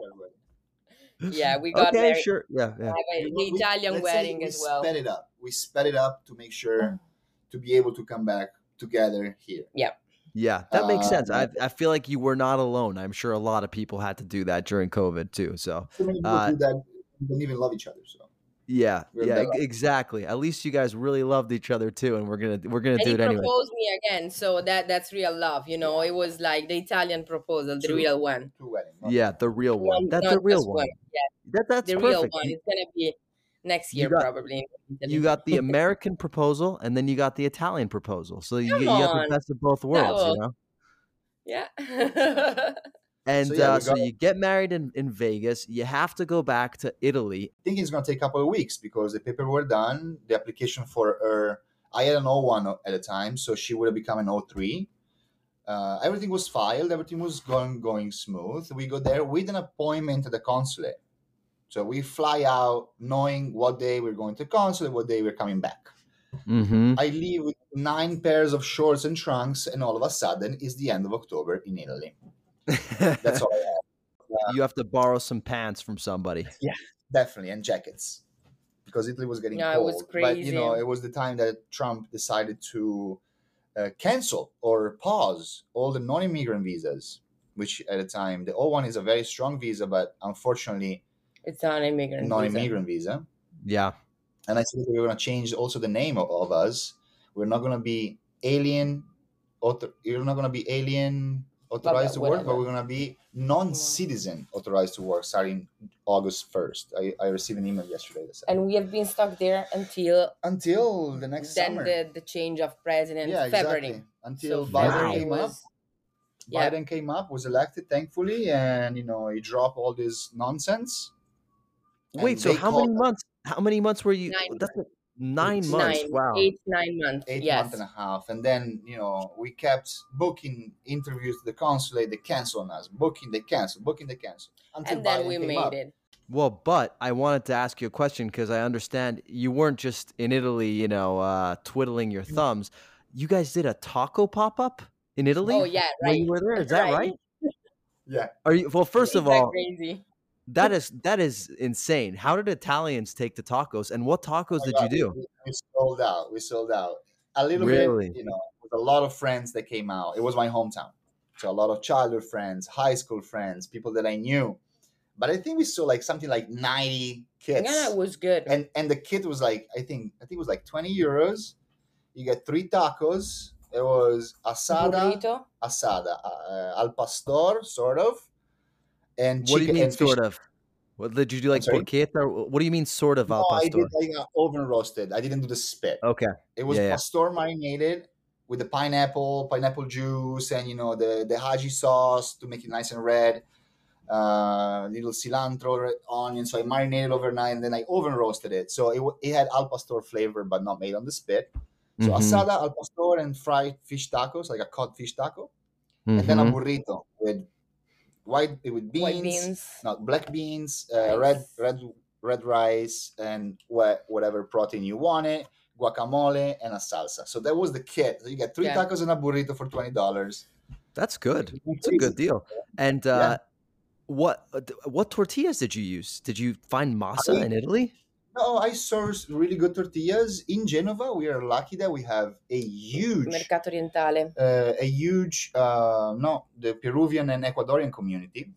Yeah, we got married. Sure. Yeah. The Italian wedding as well. We sped it up. To make sure to be able to come back together here. Yeah, that makes sense. I feel like you were not alone. I'm sure a lot of people had to do that during COVID too. So many people do that. They don't even love each other. So yeah, exactly. At least you guys really loved each other too, and we're gonna do it anyway. And he proposed me again, so that's real love. You know, it was like the Italian proposal, the real one. Yeah, the real one. That's the real one. Yeah. That's the real one. It's gonna be next year probably. You got the American proposal, and then you got the Italian proposal. So you got the best of both worlds, you know. Yeah. And so you get married in Vegas. You have to go back to Italy. I think it's going to take a couple of weeks because the papers were done. The application for her, I had an O1 at the time, so she would have become an O3. Everything was filed. Everything was going smooth. We go there with an appointment at the consulate. So we fly out knowing what day we're going to the consulate, what day we're coming back. I leave with 9 pairs of shorts and trunks, and all of a sudden it's the end of October in Italy. That's all I have. You have to borrow some pants from somebody. Yeah, definitely, and jackets, because Italy was getting cold. It was crazy. But, you know, it was the time that Trump decided to cancel or pause all the non-immigrant visas, which at the time the O1 is a very strong visa, but unfortunately, it's non-immigrant visa. Yeah, and I think we're going to change also the name of us. We're not going to be alien. You're not going to be alien. Authorized to work, but we're going to be non-citizen authorized to work starting August 1st. I received an email yesterday. And we have been stuck there until the next summer. Then the change of president, February. Exactly. Until Biden came up. Biden came up, was elected, thankfully, and, you know, he dropped all this nonsense. Wait, so how many months? How many months were you? 9 months. 8 9 months. 8 months and a half. And then, you know, we kept booking interviews to the consulate. They canceled on us. Booking, they canceled. Until and then Biden we made up. Well, but I wanted to ask you a question because I understand you weren't just in Italy, you know, twiddling your thumbs. You guys did a taco pop-up in Italy? Oh, yeah, right. When you were there, is that right? Yeah. Are you, well, first of all, crazy. That is insane. How did Italians take the tacos, and what tacos did you do? We sold out. A little bit, you know, with a lot of friends that came out. It was my hometown. So a lot of childhood friends, high school friends, people that I knew. But I think we saw like something like 90 kits. Yeah, it was good. And the kit was like, I think it was like 20 euros. You get 3 tacos. It was asada, al pastor, sort of. And what do you mean sort of? What did you do, like porchetta? What do you mean sort of al pastor? No, I did like oven roasted. I didn't do the spit. Okay. It was pastor marinated with the pineapple juice, and you know the haji sauce to make it nice and red. Little cilantro, onion. So I marinated overnight, and then I oven roasted it. So it had al pastor flavor, but not made on the spit. So asada, al pastor, and fried fish tacos, like a cod fish taco, and then a burrito with white beans, not black beans, red rice, and whatever protein you want it, guacamole, and a salsa. So that was the kit. So you get 3 tacos and a burrito for $20. That's good. It's a good deal. And what tortillas did you use? Did you find masa in Italy? No, I sourced really good tortillas in Genova. We are lucky that we have a huge Mercato Orientale, the Peruvian and Ecuadorian community.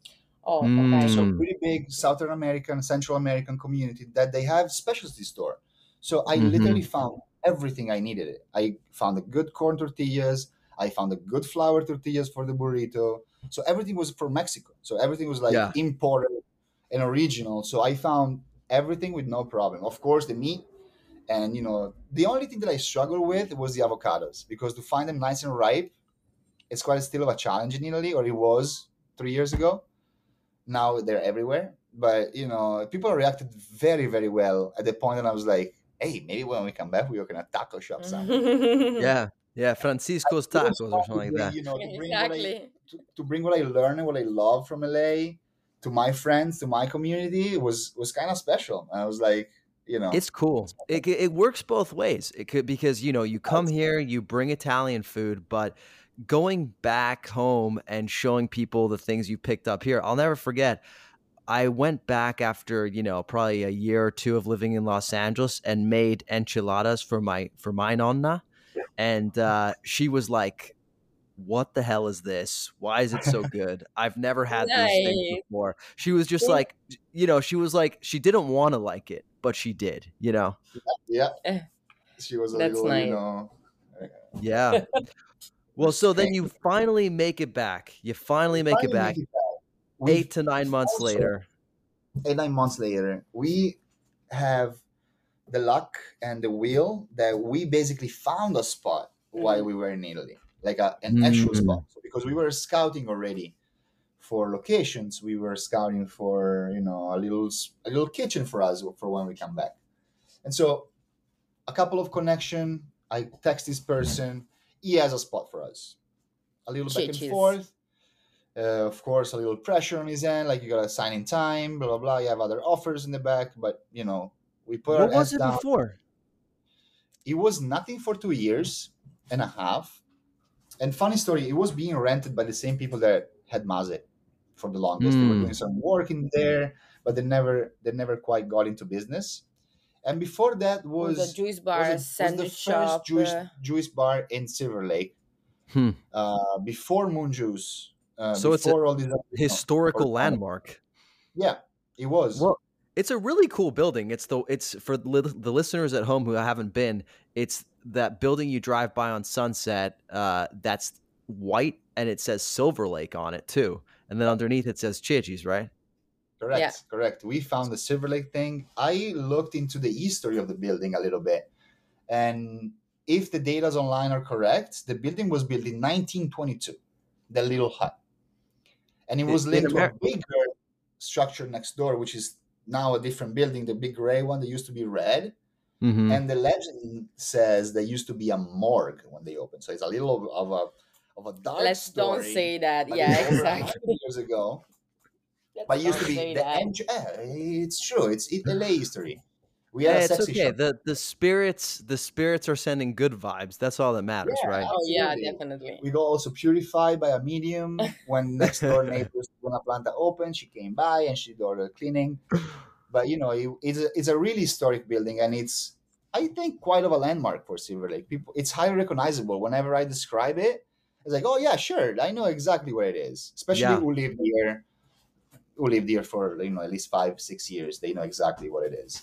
Oh, okay. So pretty big Southern American, Central American community that they have specialty store. So I literally found everything I needed. I found the good corn tortillas. I found the good flour tortillas for the burrito. So everything was from Mexico. So everything was like imported and original. So I found everything with no problem. Of course, the meat, and you know, the only thing that I struggled with was the avocados, because to find them nice and ripe, it's quite still of a challenge in Italy, or it was 3 years ago. Now they're everywhere, but you know, people reacted very, very well at the point that I was like, hey, maybe when we come back, we work in a taco shop somewhere. Yeah, Francisco's Tacos or something like that. You know, to bring what I learned and what I love from LA to my friends, to my community, was kind of special. And I was like, you know, it's cool. It works both ways. It could, because, you know, you come here, you bring Italian food, but going back home and showing people the things you picked up here. I'll never forget. I went back after, you know, probably a year or two of living in Los Angeles and made enchiladas for my Nonna. And she was like, what the hell is this? Why is it so good? I've never had these things before. She was just like, you know, she was like, she didn't want to like it, but she did, you know? Yeah. She was a little, you know. Yeah. Well, so then you finally make it back. 8 to 9 months later. 8-9 months later, we have the luck and the will that we basically found a spot while we were in Italy. Like an actual spot, because we were scouting already for locations. We were scouting for, you know, a little kitchen for us for when we come back. And so a couple of connection, I text this person. He has a spot for us. A little back and forth. Of course, a little pressure on his end. Like, you got to sign in time, blah, blah, blah. You have other offers in the back. But, you know, we put our heads down. What was it before? It was nothing for 2.5 years. And funny story, it was being rented by the same people that had Maze for the longest. They were doing some work in there, but they never quite got into business. And before that was the juice bar, sandwich shop, juice bar in Silver Lake. Before Moon Juice, so it's a historical landmark. Yeah, it was. Well, it's a really cool building. It's for the listeners at home who haven't been. It's that building you drive by on Sunset, that's white, and it says Silver Lake on it too. And then underneath it says Ceci's, right? Correct, correct. We found the Silver Lake thing. I looked into the history of the building a little bit. And if the data's online are correct, the building was built in 1922, the little hut. And it was linked to a bigger structure next door, which is now a different building, the big gray one that used to be red. And the legend says there used to be a morgue when they opened, so it's a little of a dark story. Don't say that. Yeah, exactly. Years ago, But it used to be the it's true. It's LA history. We had a sexy show. The spirits are sending good vibes. That's all that matters, right? Oh yeah, definitely. We got also purified by a medium when next door neighbors Buona Planta opened. She came by and she did all the cleaning. But you know, it's a really historic building, and it's, I think, quite of a landmark for Silver Lake. It's highly recognizable. Whenever I describe it, it's like, oh yeah, sure, I know exactly where it is. Especially who lived here for, you know, at least 5-6 years, they know exactly what it is.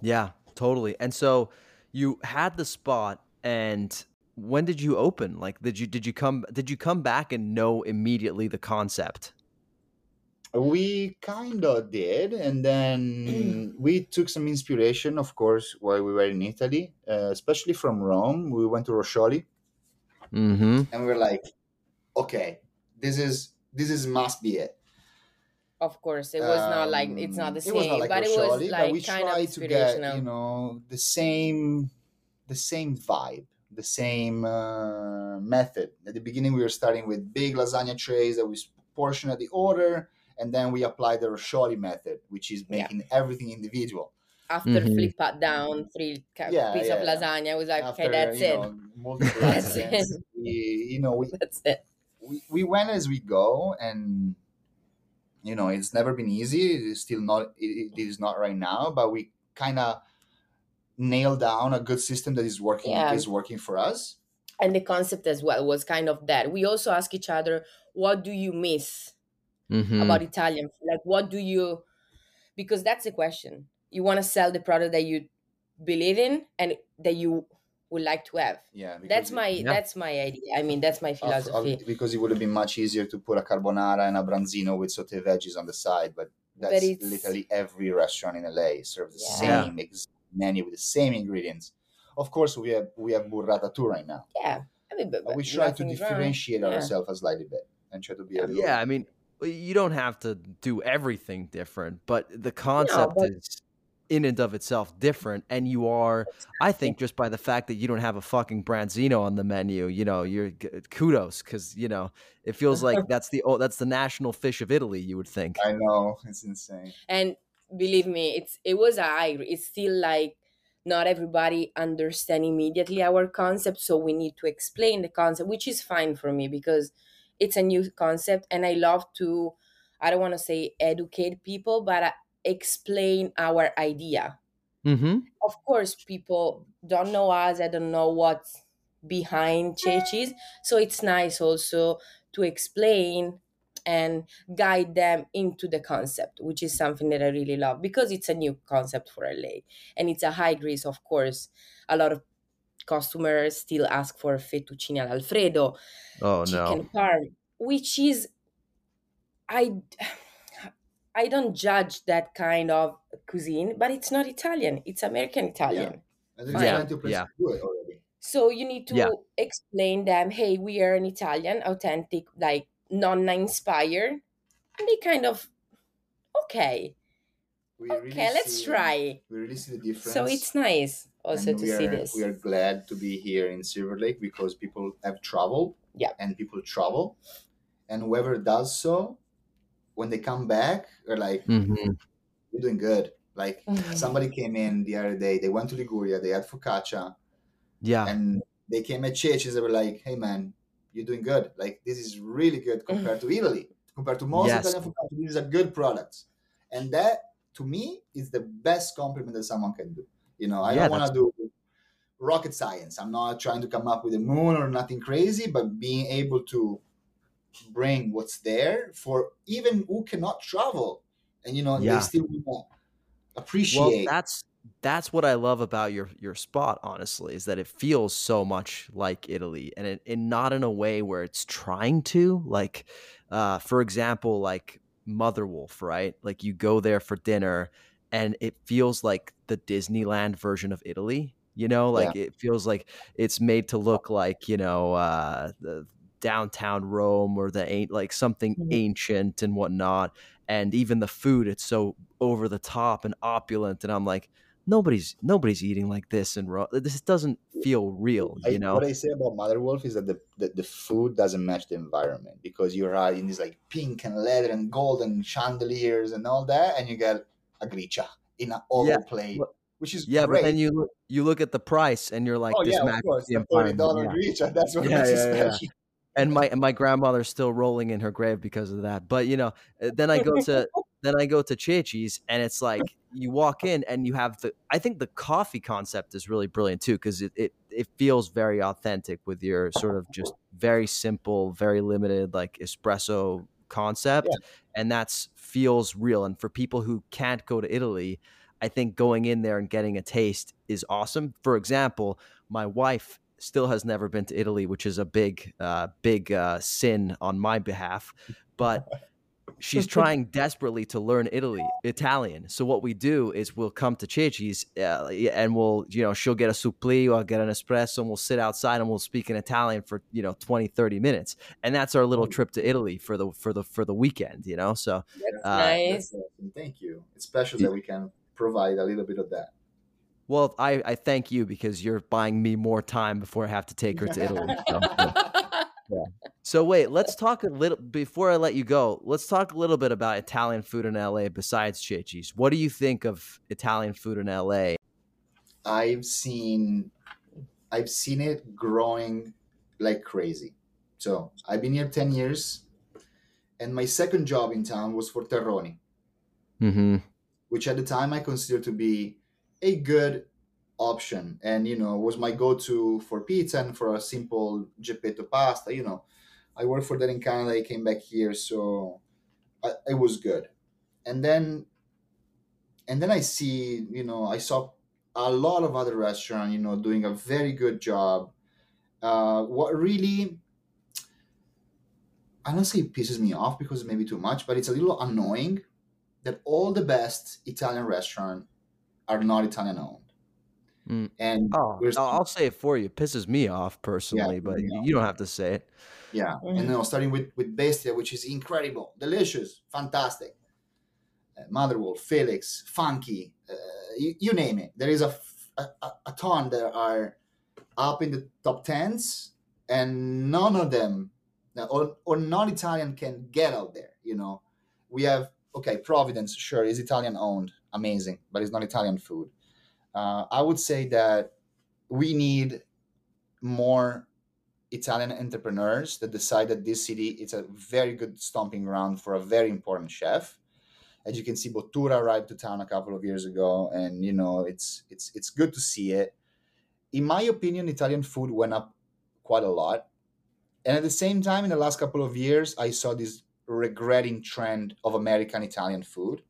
Yeah, totally. And so you had the spot, and when did you open? Like, did you come back and know immediately the concept? We kind of did, and then we took some inspiration, of course, while we were in Italy, especially from Rome. We went to Roscioli, and we were like, okay, this must be it. Of course, it was not like, it's not the same, but it was like kind of inspirational. You know, the same vibe, the same method. At the beginning, we were starting with big lasagna trays that we portioned at the order. And then we apply the Roscioli method, which is making everything individual. After flip down three pieces of lasagna, I was like, after, okay, that's it. That's it. We went as we go, and you know, it's never been easy. It is still not. It is not right now, but we kind of nailed down a good system that is working for us. And the concept as well was kind of that. We also ask each other, what do you miss? About Italian, like what do you, because that's the question. You want to sell the product that you believe in and that you would like to have. Yeah, that's my idea. I mean, that's my philosophy. Because it would have been much easier to put a carbonara and a branzino with sauté veggies on the side, but that's literally every restaurant in LA serves the same menu with the same ingredients. Of course, we have burrata too right now. Yeah, I mean, but we try to differentiate ourselves a slightly bit and try to be a little. Yeah, I mean, you don't have to do everything different, but the concept is in and of itself different. And you are, I think, just by the fact that you don't have a fucking branzino on the menu, you know, you're kudos. Cause you know, it feels like that's the national fish of Italy. You would think. I know, it's insane. And believe me, it's still like not everybody understand immediately our concept. So we need to explain the concept, which is fine for me because it's a new concept, and I love to, I don't want to say educate people, but I explain our idea. Of course, people don't know us. I don't know what's behind Ceci's. So it's nice also to explain and guide them into the concept, which is something that I really love because it's a new concept for LA. And it's a high risk, of course. A lot of customers still ask for fettuccine all'alfredo, chicken parm, which is, I don't judge that kind of cuisine, but it's not Italian, it's American Italian. So you need to explain them, hey, we are an Italian, authentic, like Nonna inspired, and they kind of, okay. Let's try. We really see the difference. So it's nice also to see this. We are glad to be here in Silver Lake because people have traveled. Yeah. And people travel. And whoever does so, when they come back, they're like, you're doing good. Like somebody came in the other day, they went to Liguria, they had focaccia. Yeah. And they came at Ceci's, they were like, hey man, you're doing good. Like this is really good compared to Italy. Compared to most Italian focaccia, these are good products. And that, to me, it's the best compliment that someone can do. You know, I don't want to do rocket science. I'm not trying to come up with the moon or nothing crazy, but being able to bring what's there for even who cannot travel, and you know, they still appreciate. Well, that's what I love about your spot. Honestly, is that it feels so much like Italy, and not in a way where it's trying to. Like, for example, like Mother Wolf, right? Like you go there for dinner and it feels like the Disneyland version of Italy, you know, like it feels like it's made to look like, you know, the downtown Rome or like something ancient and whatnot. And even the food, it's so over the top and opulent. And I'm like, nobody's eating like this in Rome. This doesn't feel real, you know. What I say about Mother Wolf is that the food doesn't match the environment, because you're in this like pink and leather and gold and chandeliers and all that, and you get a gricia in an oval plate, which is great. But then you look at the price and you're like, oh, this matches the $40 gricia. That's what makes it special. Yeah. And my grandmother's still rolling in her grave because of that. But you know, then I go to Ceci's, and it's like you walk in and you have the. I think the coffee concept is really brilliant too, because it feels very authentic with your sort of just very simple, very limited like espresso concept, and that feels real. And for people who can't go to Italy, I think going in there and getting a taste is awesome. For example, my wife still has never been to Italy, which is a big sin on my behalf, but she's trying desperately to learn Italian. So what we do is we'll come to Ceci's and we'll, you know, she'll get a suppli or I'll get an espresso, and we'll sit outside and we'll speak in Italian for, you know, 20-30 minutes, and that's our little trip to Italy for the weekend, you know. So that's nice. Thank you. It's special that we can provide a little bit of that. Well, I thank you, because you're buying me more time before I have to take her to Italy. So, So wait, let's talk a little, before I let you go, let's talk a little bit about Italian food in LA besides Ceci's. What do you think of Italian food in LA? I've seen it growing like crazy. So I've been here 10 years and my second job in town was for Terroni, which at the time I considered to be a good option, and you know, was my go-to for pizza and for a simple Geppetto pasta. You know, I worked for that in Canada. I came back here, so it was good. And then I saw a lot of other restaurants, you know, doing a very good job. What really, I don't say it pisses me off because maybe too much, but it's a little annoying that all the best Italian restaurants are not Italian owned. And I'll say it for you. It pisses me off personally, but you don't have to say it. Yeah. Mm-hmm. And then starting with Bestia, which is incredible, delicious, fantastic. Mother Wolf, Felix, Funky, you name it. There is a ton that are up in the top 10s, and none of them or non-Italian can get out there. You know, we have, Providence, sure, is Italian owned. Amazing, but it's not Italian food. I would say that we need more Italian entrepreneurs that decide that this city is a very good stomping ground for a very important chef. As you can see, Bottura arrived to town a couple of years ago, and you know, it's good to see it. In my opinion, Italian food went up quite a lot, and at the same time, in the last couple of years, I saw this regretting trend of American Italian food.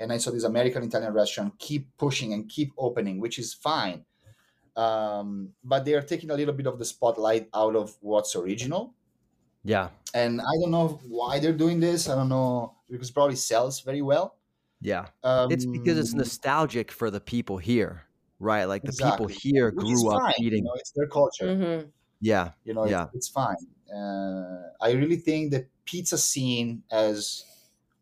And I saw this American Italian restaurant keep pushing and keep opening, which is fine. But they are taking a little bit of the spotlight out of what's original. Yeah. And I don't know why they're doing this. I don't know, because it probably sells very well. Yeah. It's because it's nostalgic for the people here, right? Like the people here grew up eating. You know, it's their culture. Mm-hmm. Yeah. You know, it's fine. I really think the pizza scene has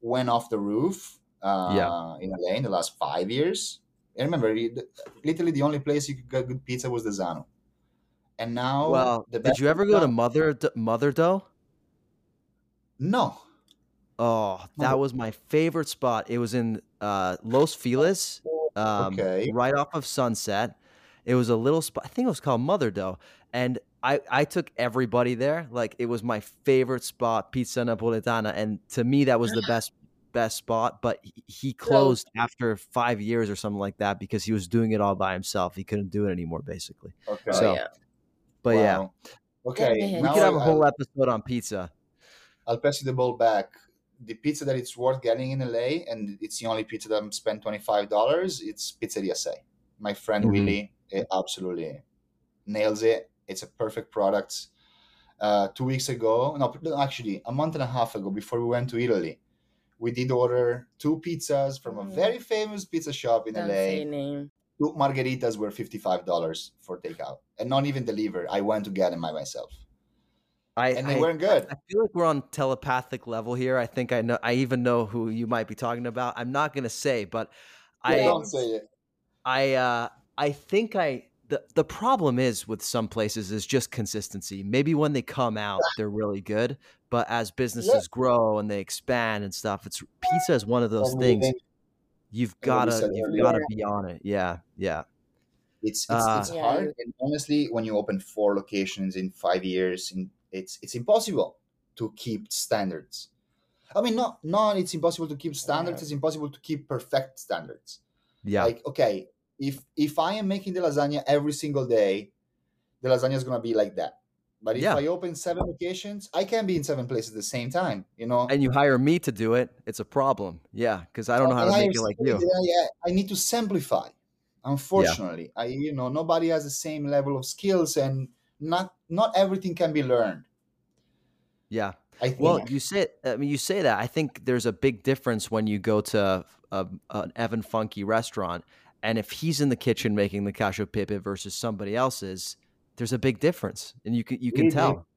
went off the roof. In LA in the last 5 years. I remember literally the only place you could get good pizza was the Zano. And now, did you ever go to Mother Dough? No. Oh, that was my favorite spot. It was in Los Feliz, right off of Sunset. It was a little spot. I think it was called Mother Dough, and I took everybody there. Like, it was my favorite spot, pizza napoletana, and to me that was the best spot, but he closed after 5 years or something like that, because he was doing it all by himself. He couldn't do it anymore, basically. We could have a whole episode on pizza. I'll pass you the ball back. The pizza that it's worth getting in LA, and it's the only pizza that I'm spent $25, it's Pizzeria 6. My friend Willie absolutely nails it. It's a perfect product. 2 weeks ago, a month and a half ago, before we went to Italy, we did order two pizzas from a very famous pizza shop in LA. Two margaritas were $55 for takeout, and not even delivered. I went to get them by myself, and they weren't good. I feel like we're on telepathic level here. I think I know. I even know who you might be talking about. I'm not gonna say, but don't say it. I think the problem is with some places is just consistency. Maybe when they come out, they're really good, but as businesses grow and they expand and stuff, it's pizza is one of those things. You've gotta be on it. Yeah. Yeah. It's hard. And honestly, when you open 4 locations in 5 years, it's impossible to keep standards. I mean, not it's impossible to keep standards. It's impossible to keep perfect standards. Yeah. Like, okay, if I am making the lasagna every single day, the lasagna is going to be like that. But if I open 7 locations, I can't be in 7 places at the same time, you know? And you hire me to do it, it's a problem. Yeah, because I don't know how to make it like you. Yeah, I need to simplify, unfortunately. Yeah. Nobody has the same level of skills, and not everything can be learned. Yeah. You say that. I think there's a big difference when you go to an Evan Funky restaurant, and if he's in the kitchen making the cacio e pepe versus somebody else's, there's a big difference, and you can tell.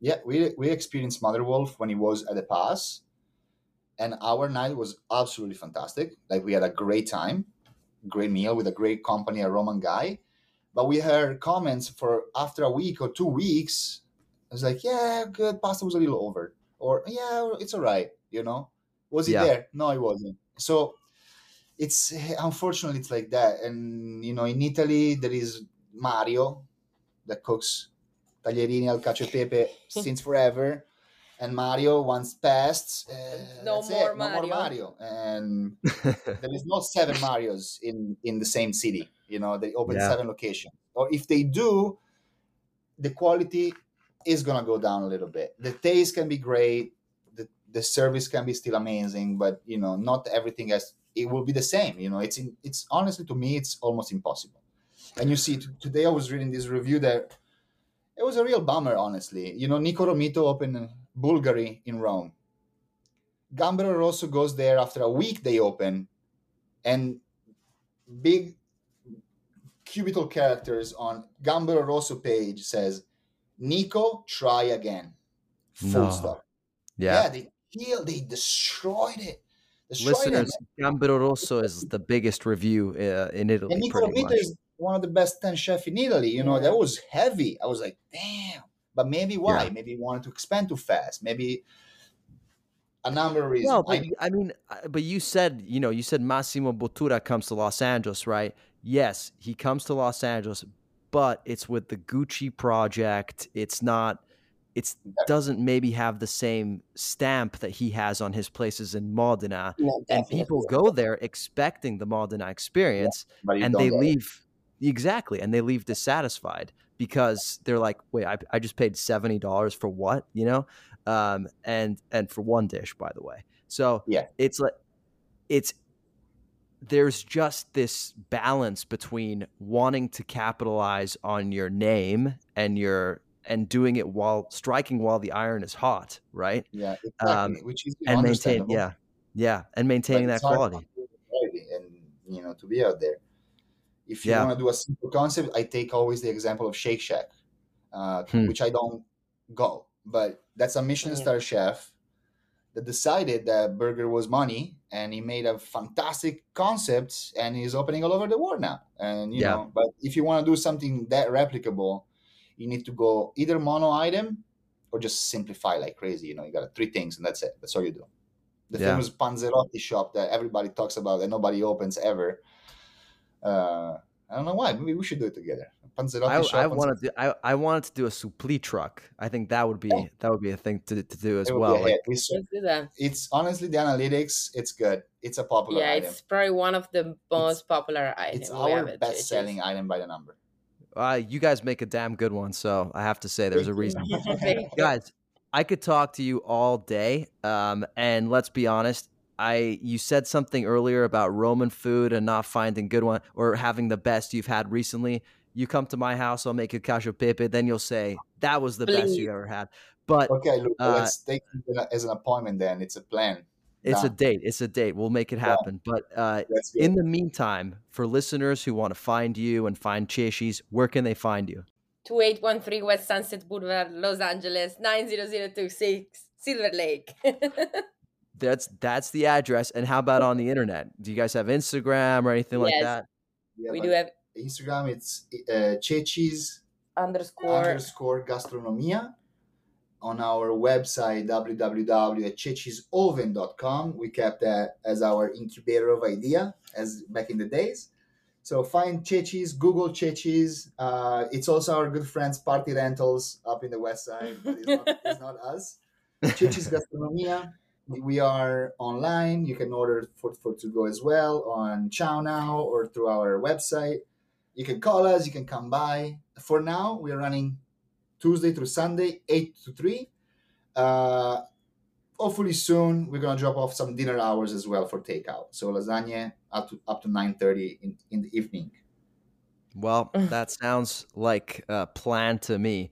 Yeah, we experienced Mother Wolf when he was at the pass, and our night was absolutely fantastic. Like, we had a great time, great meal with a great company, a Roman guy. But we heard comments for after a week or 2 weeks. I was like, yeah, good. Pasta was a little over. Or, yeah, it's all right, you know? Was it there? No, it wasn't. So it's, unfortunately, it's like that. And, in Italy, there is Mario that cooks taglierini al cacio e pepe since forever. And Mario, once passed, no more Mario. And there is not 7 Marios in the same city. They open 7 locations. Or if they do, the quality is going to go down a little bit. The taste can be great. The service can be still amazing, but not everything it will be the same. It's honestly, to me, it's almost impossible. And you see today I was reading this review that it was a real bummer, honestly. Nico Romito opened Bulgari in Rome. Gambero Rosso goes there after a week they open, and big cubital characters on Gambero Rosso page says, Nico, try again. Full stop. Yeah. They destroyed it. Listeners, Gambero Rosso is the biggest review in Italy. And Nico Romito is one of the best 10 chefs in Italy. That was heavy. I was like, damn. But maybe why? Yeah. Maybe he wanted to expand too fast. Maybe a number of reasons. No, but, but you said Massimo Bottura comes to Los Angeles, right? Yes, he comes to Los Angeles, but it's with the Gucci project. It doesn't maybe have the same stamp that he has on his places in Modena. Yeah, and people go there expecting the Modena experience, and they leave. Exactly. And they leave dissatisfied because they're like, wait, I just paid $70 for what, and for one dish, by the way. So it's like, there's just this balance between wanting to capitalize on your name and doing it while striking while the iron is hot, right? Yeah, exactly. Which is and maintain, yeah, and maintaining that quality. And to be out there. If you want to do a simple concept, I take always the example of Shake Shack, which I don't go, but that's a Michelin star chef that decided that burger was money, and he made a fantastic concept, and he's opening all over the world now. And you know, but if you want to do something that replicable, you need to go either mono item or just simplify like crazy. You got 3 things and that's it. That's all you do. The famous Panzerotti shop that everybody talks about and nobody opens ever. I don't know why. Maybe we should do it together. Panzerotti shop. I wanted to do a suppli truck. I think that would be a thing to do as well. Let's do that. It's honestly the analytics. It's good. It's a popular item. Yeah, it's probably one of the most popular items. It's our best-selling item by the number. You guys make a damn good one, so I have to say there's a reason. Guys, I could talk to you all day, and let's be honest. You said something earlier about Roman food and not finding good one or having the best you've had recently. You come to my house, I'll make you cacio e pepe, then you'll say that was the best you ever had. But okay, look, let's take it as an appointment. Then it's a plan. It's a date. It's a date. We'll make it happen. But in the meantime, for listeners who want to find you and find Ceci's, where can they find you? 2813 West Sunset Boulevard, Los Angeles, 90026, Silver Lake. That's the address. And how about on the internet? Do you guys have Instagram or anything like that? Yeah, we do have Instagram. It's Ceci's _ Gastronomia. On our website, www.cecisoven.com, we kept that as our incubator of idea as back in the days. So find Ceci's, Google Ceci's. It's also our good friends Party Rentals up in the West Side, but it's not us. Ceci's Gastronomia. We are online. You can order for to go as well on CiaoNow or through our website. You can call us. You can come by. For now, we are running Tuesday through Sunday, 8 to 3. Hopefully soon, we're gonna drop off some dinner hours as well for takeout. So lasagna up to 9:30 in the evening. Well, that sounds like a plan to me.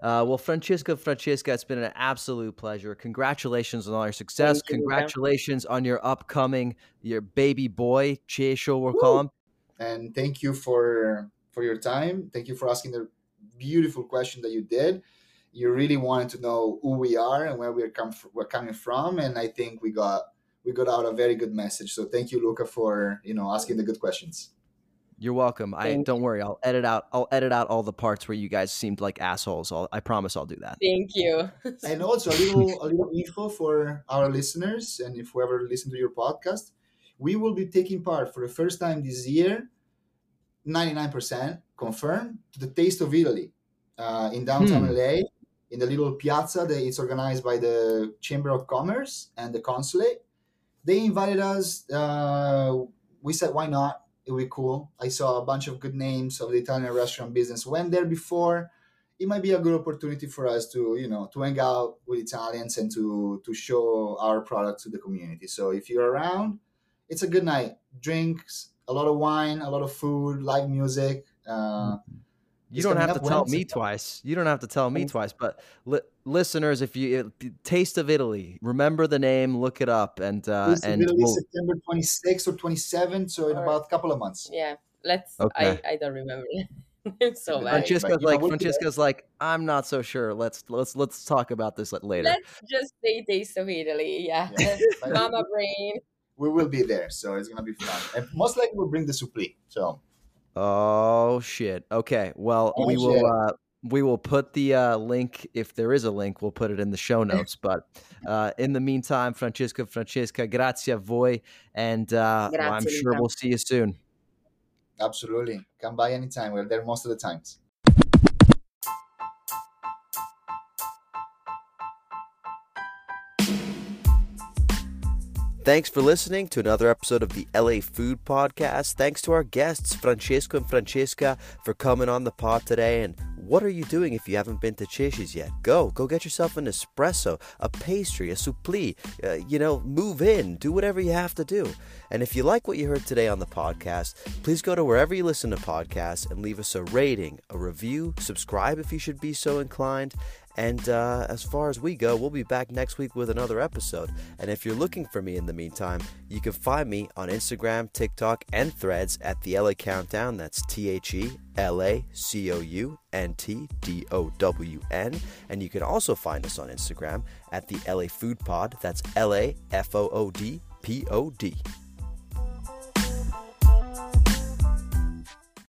Well, Francesca, it's been an absolute pleasure. Congratulations on all your success. Thank you. Congratulations on your upcoming, your baby boy, Chiasso, we'll call him. And thank you for your time. Thank you for asking the beautiful question that you did. You really wanted to know who we are and where we're coming from, and I think we got out a very good message. So thank you, Luca, for asking the good questions. You're welcome. Don't worry. I'll edit out all the parts where you guys seemed like assholes. I promise I'll do that. Thank you. And also a little info for our listeners, and if whoever listened to your podcast, we will be taking part for the first time this year, 99% confirmed, to the Taste of Italy. In downtown LA, in the little piazza that it's organized by the Chamber of Commerce and the consulate. They invited us. We said, why not? It would be cool. I saw a bunch of good names of the Italian restaurant business went there before. It might be a good opportunity for us to hang out with Italians and to show our product to the community. So if you're around, it's a good night. Drinks, a lot of wine, a lot of food, live music. You don't have to tell me twice. You don't have to tell me twice. But listeners, if you Taste of Italy, remember the name, look it up, and Italy, September 26th or 27th, so in about a couple of months. Yeah, let's. Okay. I don't remember. It's so bad. Francesca's like, I'm not so sure. Let's talk about this later. Let's just say Taste of Italy. Yeah. Mama brain. We will be there, so it's gonna be fun. And most likely we'll bring the suppli. So. Oh shit. Okay. Well, we will put the link, if there is a link, we'll put it in the show notes. But in the meantime, Francesca, grazie a voi, and I'm sure we'll see you soon. Absolutely. Come by anytime. We're there most of the times. Thanks for listening to another episode of the LA Food Podcast. Thanks to our guests, Francesco and Francesca, for coming on the pod today. And what are you doing if you haven't been to Ceci's yet? Go get yourself an espresso, a pastry, a suppli, move in, do whatever you have to do. And if you like what you heard today on the podcast, please go to wherever you listen to podcasts and leave us a rating, a review, subscribe if you should be so inclined. And as far as we go, we'll be back next week with another episode. And if you're looking for me in the meantime, you can find me on Instagram, TikTok, and Threads at The LA Countdown. That's TheLACOUNTDOWN. And you can also find us on Instagram at The LA Food Pod. That's LAFOODPOD.